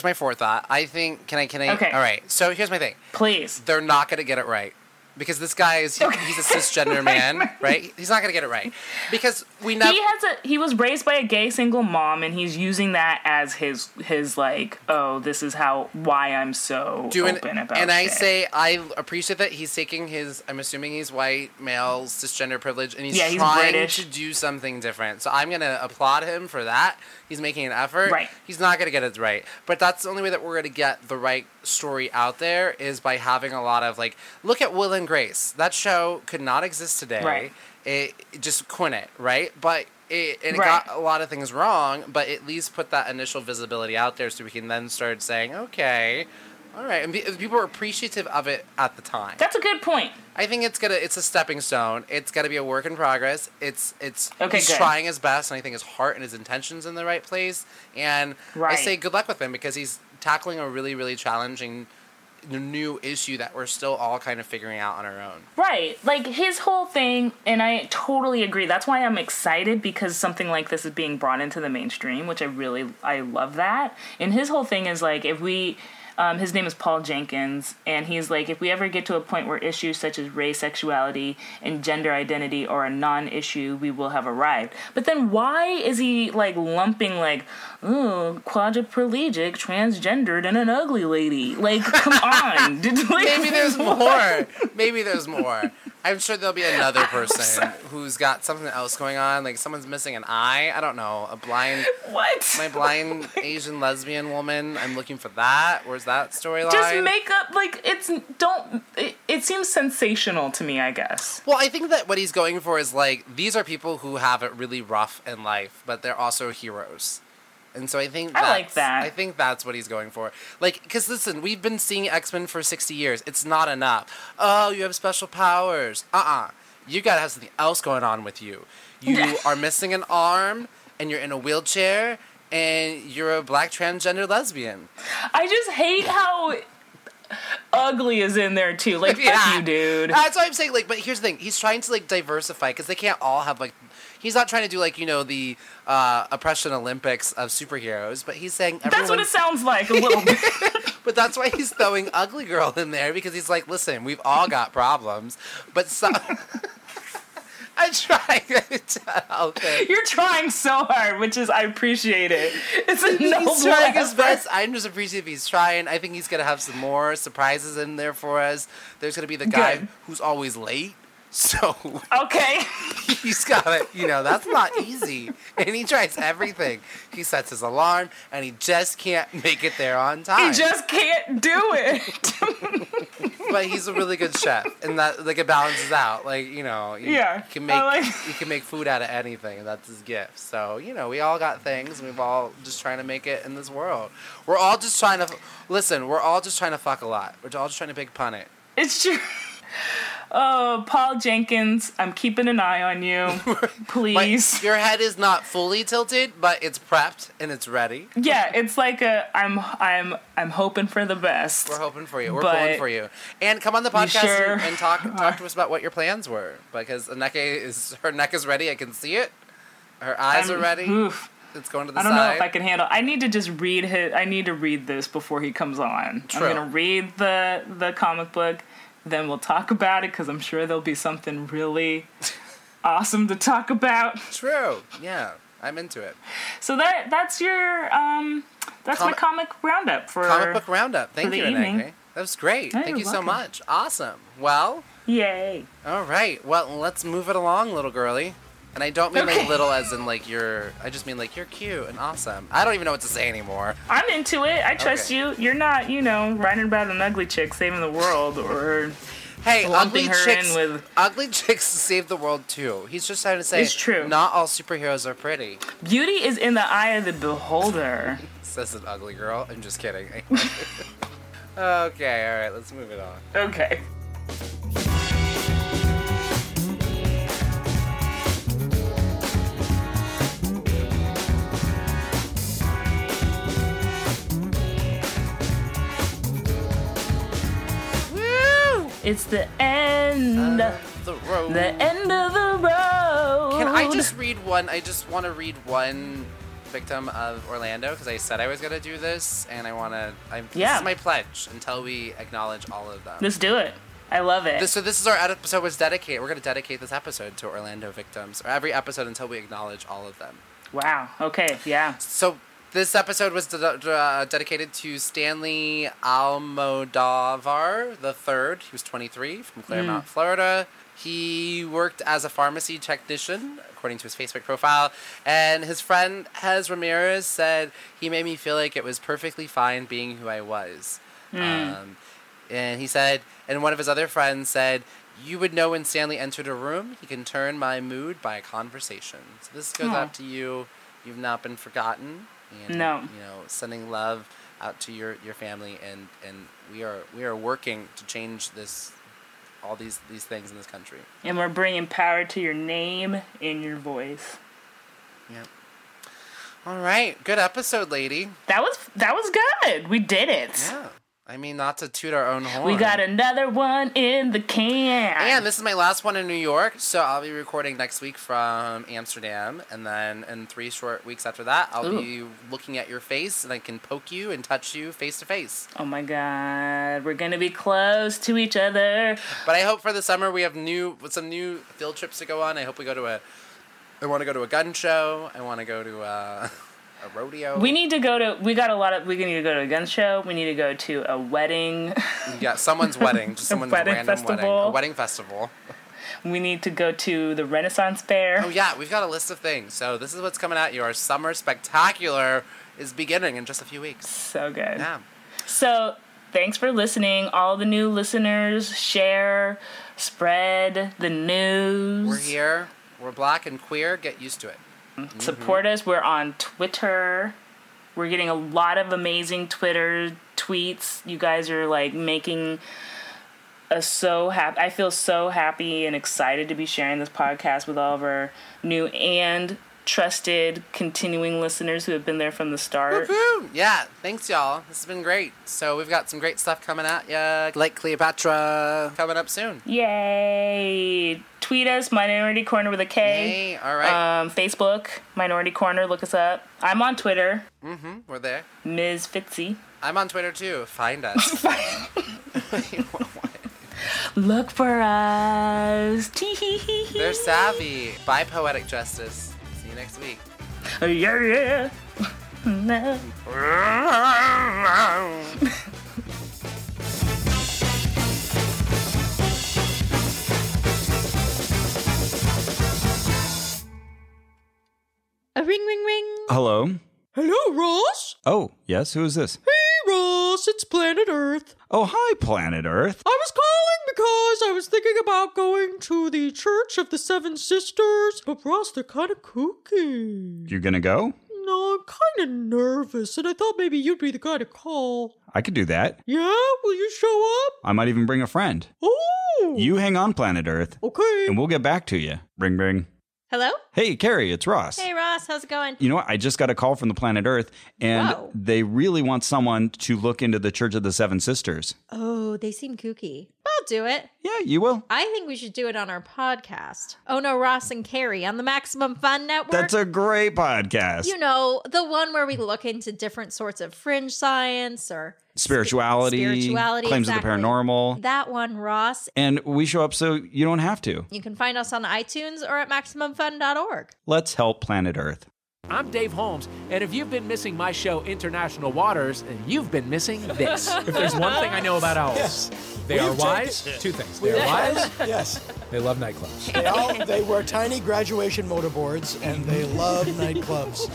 my forethought. I think. Can I? Okay. All right. So here's my thing. Please. They're not going to get it right. Because this guy he's a cisgender man, right? He's not going to get it right. Because he was raised by a gay single mom, and he's using that as his like, oh, this is why I'm so open about it. And I say, I appreciate that he's taking his, I'm assuming he's white, male, cisgender privilege, and he's trying to do something different. So I'm going to applaud him for that. He's making an effort. Right. He's not going to get it right. But that's the only way that we're going to get the right story out there is by having a lot of, like, look at Will and Grace. That show could not exist today. Right. It just quit it, right? But it got a lot of things wrong, but at least put that initial visibility out there so we can then start saying, okay, all right. And people were appreciative of it at the time. That's a good point. I think it's a stepping stone. It's got to be a work in progress. He's trying his best, and I think his heart and his intention's in the right place. And I say good luck with him because he's tackling a really, really challenging new issue that we're still all kind of figuring out on our own. Right. Like, his whole thing, and I totally agree. That's why I'm excited, because something like this is being brought into the mainstream, which I love that. And his whole thing is, like, if we... his name is Paul Jenkins, and he's like, if we ever get to a point where issues such as race, sexuality, and gender identity are a non-issue, we will have arrived. But then why is he, like, lumping, like, ooh, quadriplegic, transgendered, and an ugly lady? Like, come on. Maybe there's more. Maybe there's more. I'm sure there'll be another person who's got something else going on. Like, someone's missing an eye. I don't know. A blind... What? My blind Asian lesbian woman. I'm looking for that. Where's that storyline? Just make up... Like, it's... Don't... It seems sensational to me, I guess. Well, I think that what he's going for is, like, these are people who have it really rough in life, but they're also heroes. And so I think that's... I like that. I think that's what he's going for. Like, because listen, we've been seeing X-Men for 60 years. It's not enough. Oh, you have special powers. You gotta have something else going on with you. You are missing an arm, and you're in a wheelchair, and you're a black transgender lesbian. I just hate how... ugly is in there too. Like, yeah. Fuck you, dude. That's what I'm saying. Like, but here's the thing. He's trying to, like, diversify, because they can't all have, like... He's not trying to do, like, you know, the oppression Olympics of superheroes, but he's saying... That's what it sounds like, a little bit. But that's why he's throwing Ugly Girl in there, because he's like, listen, we've all got problems, but some... I'm trying to tell him. You're trying so hard, which is, I appreciate it. It's a noble He's trying effort. His best. I'm just appreciative he's trying. I think he's going to have some more surprises in there for us. There's going to be the guy who's always late. So... Okay. He's got it. You know, that's not easy. And he tries everything. He sets his alarm, and he just can't make it there on time. He just can't do it. But he's a really good chef, and that, like, it balances out. Like, you know, you can make food out of anything, and that's his gift. So, you know, we all got things, and we've all just trying to make it in this world. We're all just trying to... Listen, we're all just trying to fuck a lot. We're all just trying to big pun it. It's true. Oh, Paul Jenkins, I'm keeping an eye on you. Please. Your head is not fully tilted, but it's prepped and it's ready. Yeah, it's like I'm hoping for the best. We're hoping for you. We're pulling for you. And come on the podcast and talk to us about what your plans were, because her neck is ready. I can see it. Her eyes are ready. Oof. It's going to the side. I don't know if I can handle. I need to just read his. I need to read this before he comes on. True. I'm gonna read the comic book. Then we'll talk about it, because I'm sure there'll be something really awesome to talk about. True. Yeah, I'm into it. So that's your my comic roundup for comic book roundup. Thank you, Aneke. That was great. Thank you so much. Awesome. Well. Yay. All right. Well, let's move it along, little girly. And I don't mean like little as in like you're. I just mean like you're cute and awesome. I don't even know what to say anymore. I'm into it. I trust you. You're not, you know, writing about an ugly chick saving the world or. Hey, ugly chicks save the world too. He's just trying to say it's true. Not all superheroes are pretty. Beauty is in the eye of the beholder. Says an ugly girl. I'm just kidding. Okay, all right, let's move it on. Okay. It's the end of the road. The end of the road. Can I just read one? I just want to read one victim of Orlando, because I said I was going to do this, and I want to... Yeah. This is my pledge until we acknowledge all of them. Let's do it. I love it. This is our episode. We're going to dedicate this episode to Orlando victims, or every episode until we acknowledge all of them. Wow. Okay. Yeah. So... This episode was dedicated to Stanley Almodovar III. He was 23, from Claremont, Florida. He worked as a pharmacy technician, according to his Facebook profile. And his friend, Hez Ramirez, said, "He made me feel like it was perfectly fine being who I was." And he said, and one of his other friends said, "You would know when Stanley entered a room. He can turn my mood by a conversation." So this goes out to you. You've not been forgotten. And, you know, sending love out to your family, and we are working to change this, all these things in this country. And we're bringing power to your name and your voice. Yep. All right, good episode, lady. That was good. We did it. Yeah. I mean, not to toot our own horn. We got another one in the can. And this is my last one in New York, so I'll be recording next week from Amsterdam. And then in 3 short weeks after that, I'll be looking at your face, and I can poke you and touch you face to face. Oh, my God. We're going to be close to each other. But I hope for the summer we have some new field trips to go on. I hope we go to I want to go to a gun show. I want to go to a rodeo. We need to go to a gun show. We need to go to a wedding. Yeah, someone's wedding. Just someone's random wedding. A wedding festival. We need to go to the Renaissance Fair. Oh, yeah. We've got a list of things. So this is what's coming at you. Our summer spectacular is beginning in just a few weeks. So good. Yeah. So thanks for listening. All the new listeners, share, spread the news. We're here. We're black and queer. Get used to it. Support us. We're on Twitter. We're getting a lot of amazing Twitter tweets. You guys are like making us so happy. I feel so happy and excited to be sharing this podcast with all of our new and trusted continuing listeners who have been there from the start. Woo-hoo! Yeah, thanks y'all. This has been great. So we've got some great stuff coming at ya, like Cleopatra coming up soon. Yay! Tweet us, Minority Corner with a K. Yay, all right. Facebook, Minority Corner, look us up. I'm on Twitter. Mm-hmm, we're there. Ms. Fitzy. I'm on Twitter too. Find us. Look for us. They're savvy. Bye, Poetic Justice. See you next week. Yeah, yeah. A ring, ring, ring. Hello? Hello, Ross? Oh, yes, who is this? Hey, Ross, it's Planet Earth. Oh, hi, Planet Earth. I was calling because I was thinking about going to the Church of the Seven Sisters, but Ross, they're kind of kooky. You gonna go? No, I'm kind of nervous, and I thought maybe you'd be the guy to call. I could do that. Yeah? Will you show up? I might even bring a friend. Oh! You hang on, Planet Earth. Okay. And we'll get back to you. Ring, ring. Hello? Hey, Carrie, it's Ross. Hey, Ross, how's it going? You know what? I just got a call from the Planet Earth, and they really want someone to look into the Church of the Seven Sisters. Oh, they seem kooky. I'll do it. Yeah, you will. I think we should do it on our podcast. Oh, no, Ross and Carrie on the Maximum Fun Network. That's a great podcast. You know, the one where we look into different sorts of fringe science or... Spirituality, claims exactly. of the paranormal. That one, Ross. And we show up so you don't have to. You can find us on iTunes or at MaximumFun.org. Let's help Planet Earth. I'm Dave Holmes, and if you've been missing my show, International Waters, you've been missing this. If there's one thing I know about owls, yes. They are wise. Two things. They are wise. Yes. They love nightclubs. They wear tiny graduation motorboards, and they love nightclubs.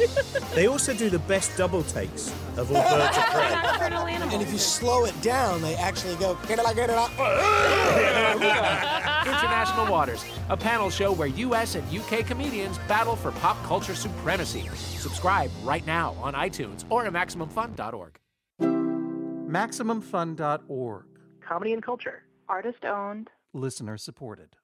They also do the best double takes of all birds of prey. And if you slow it down, they actually go, get it out, get it out. International Waters, a panel show where U.S. and U.K. comedians battle for pop culture supremacy. Subscribe right now on iTunes or at MaximumFun.org. MaximumFun.org. Comedy and culture. Artist owned. Listener supported.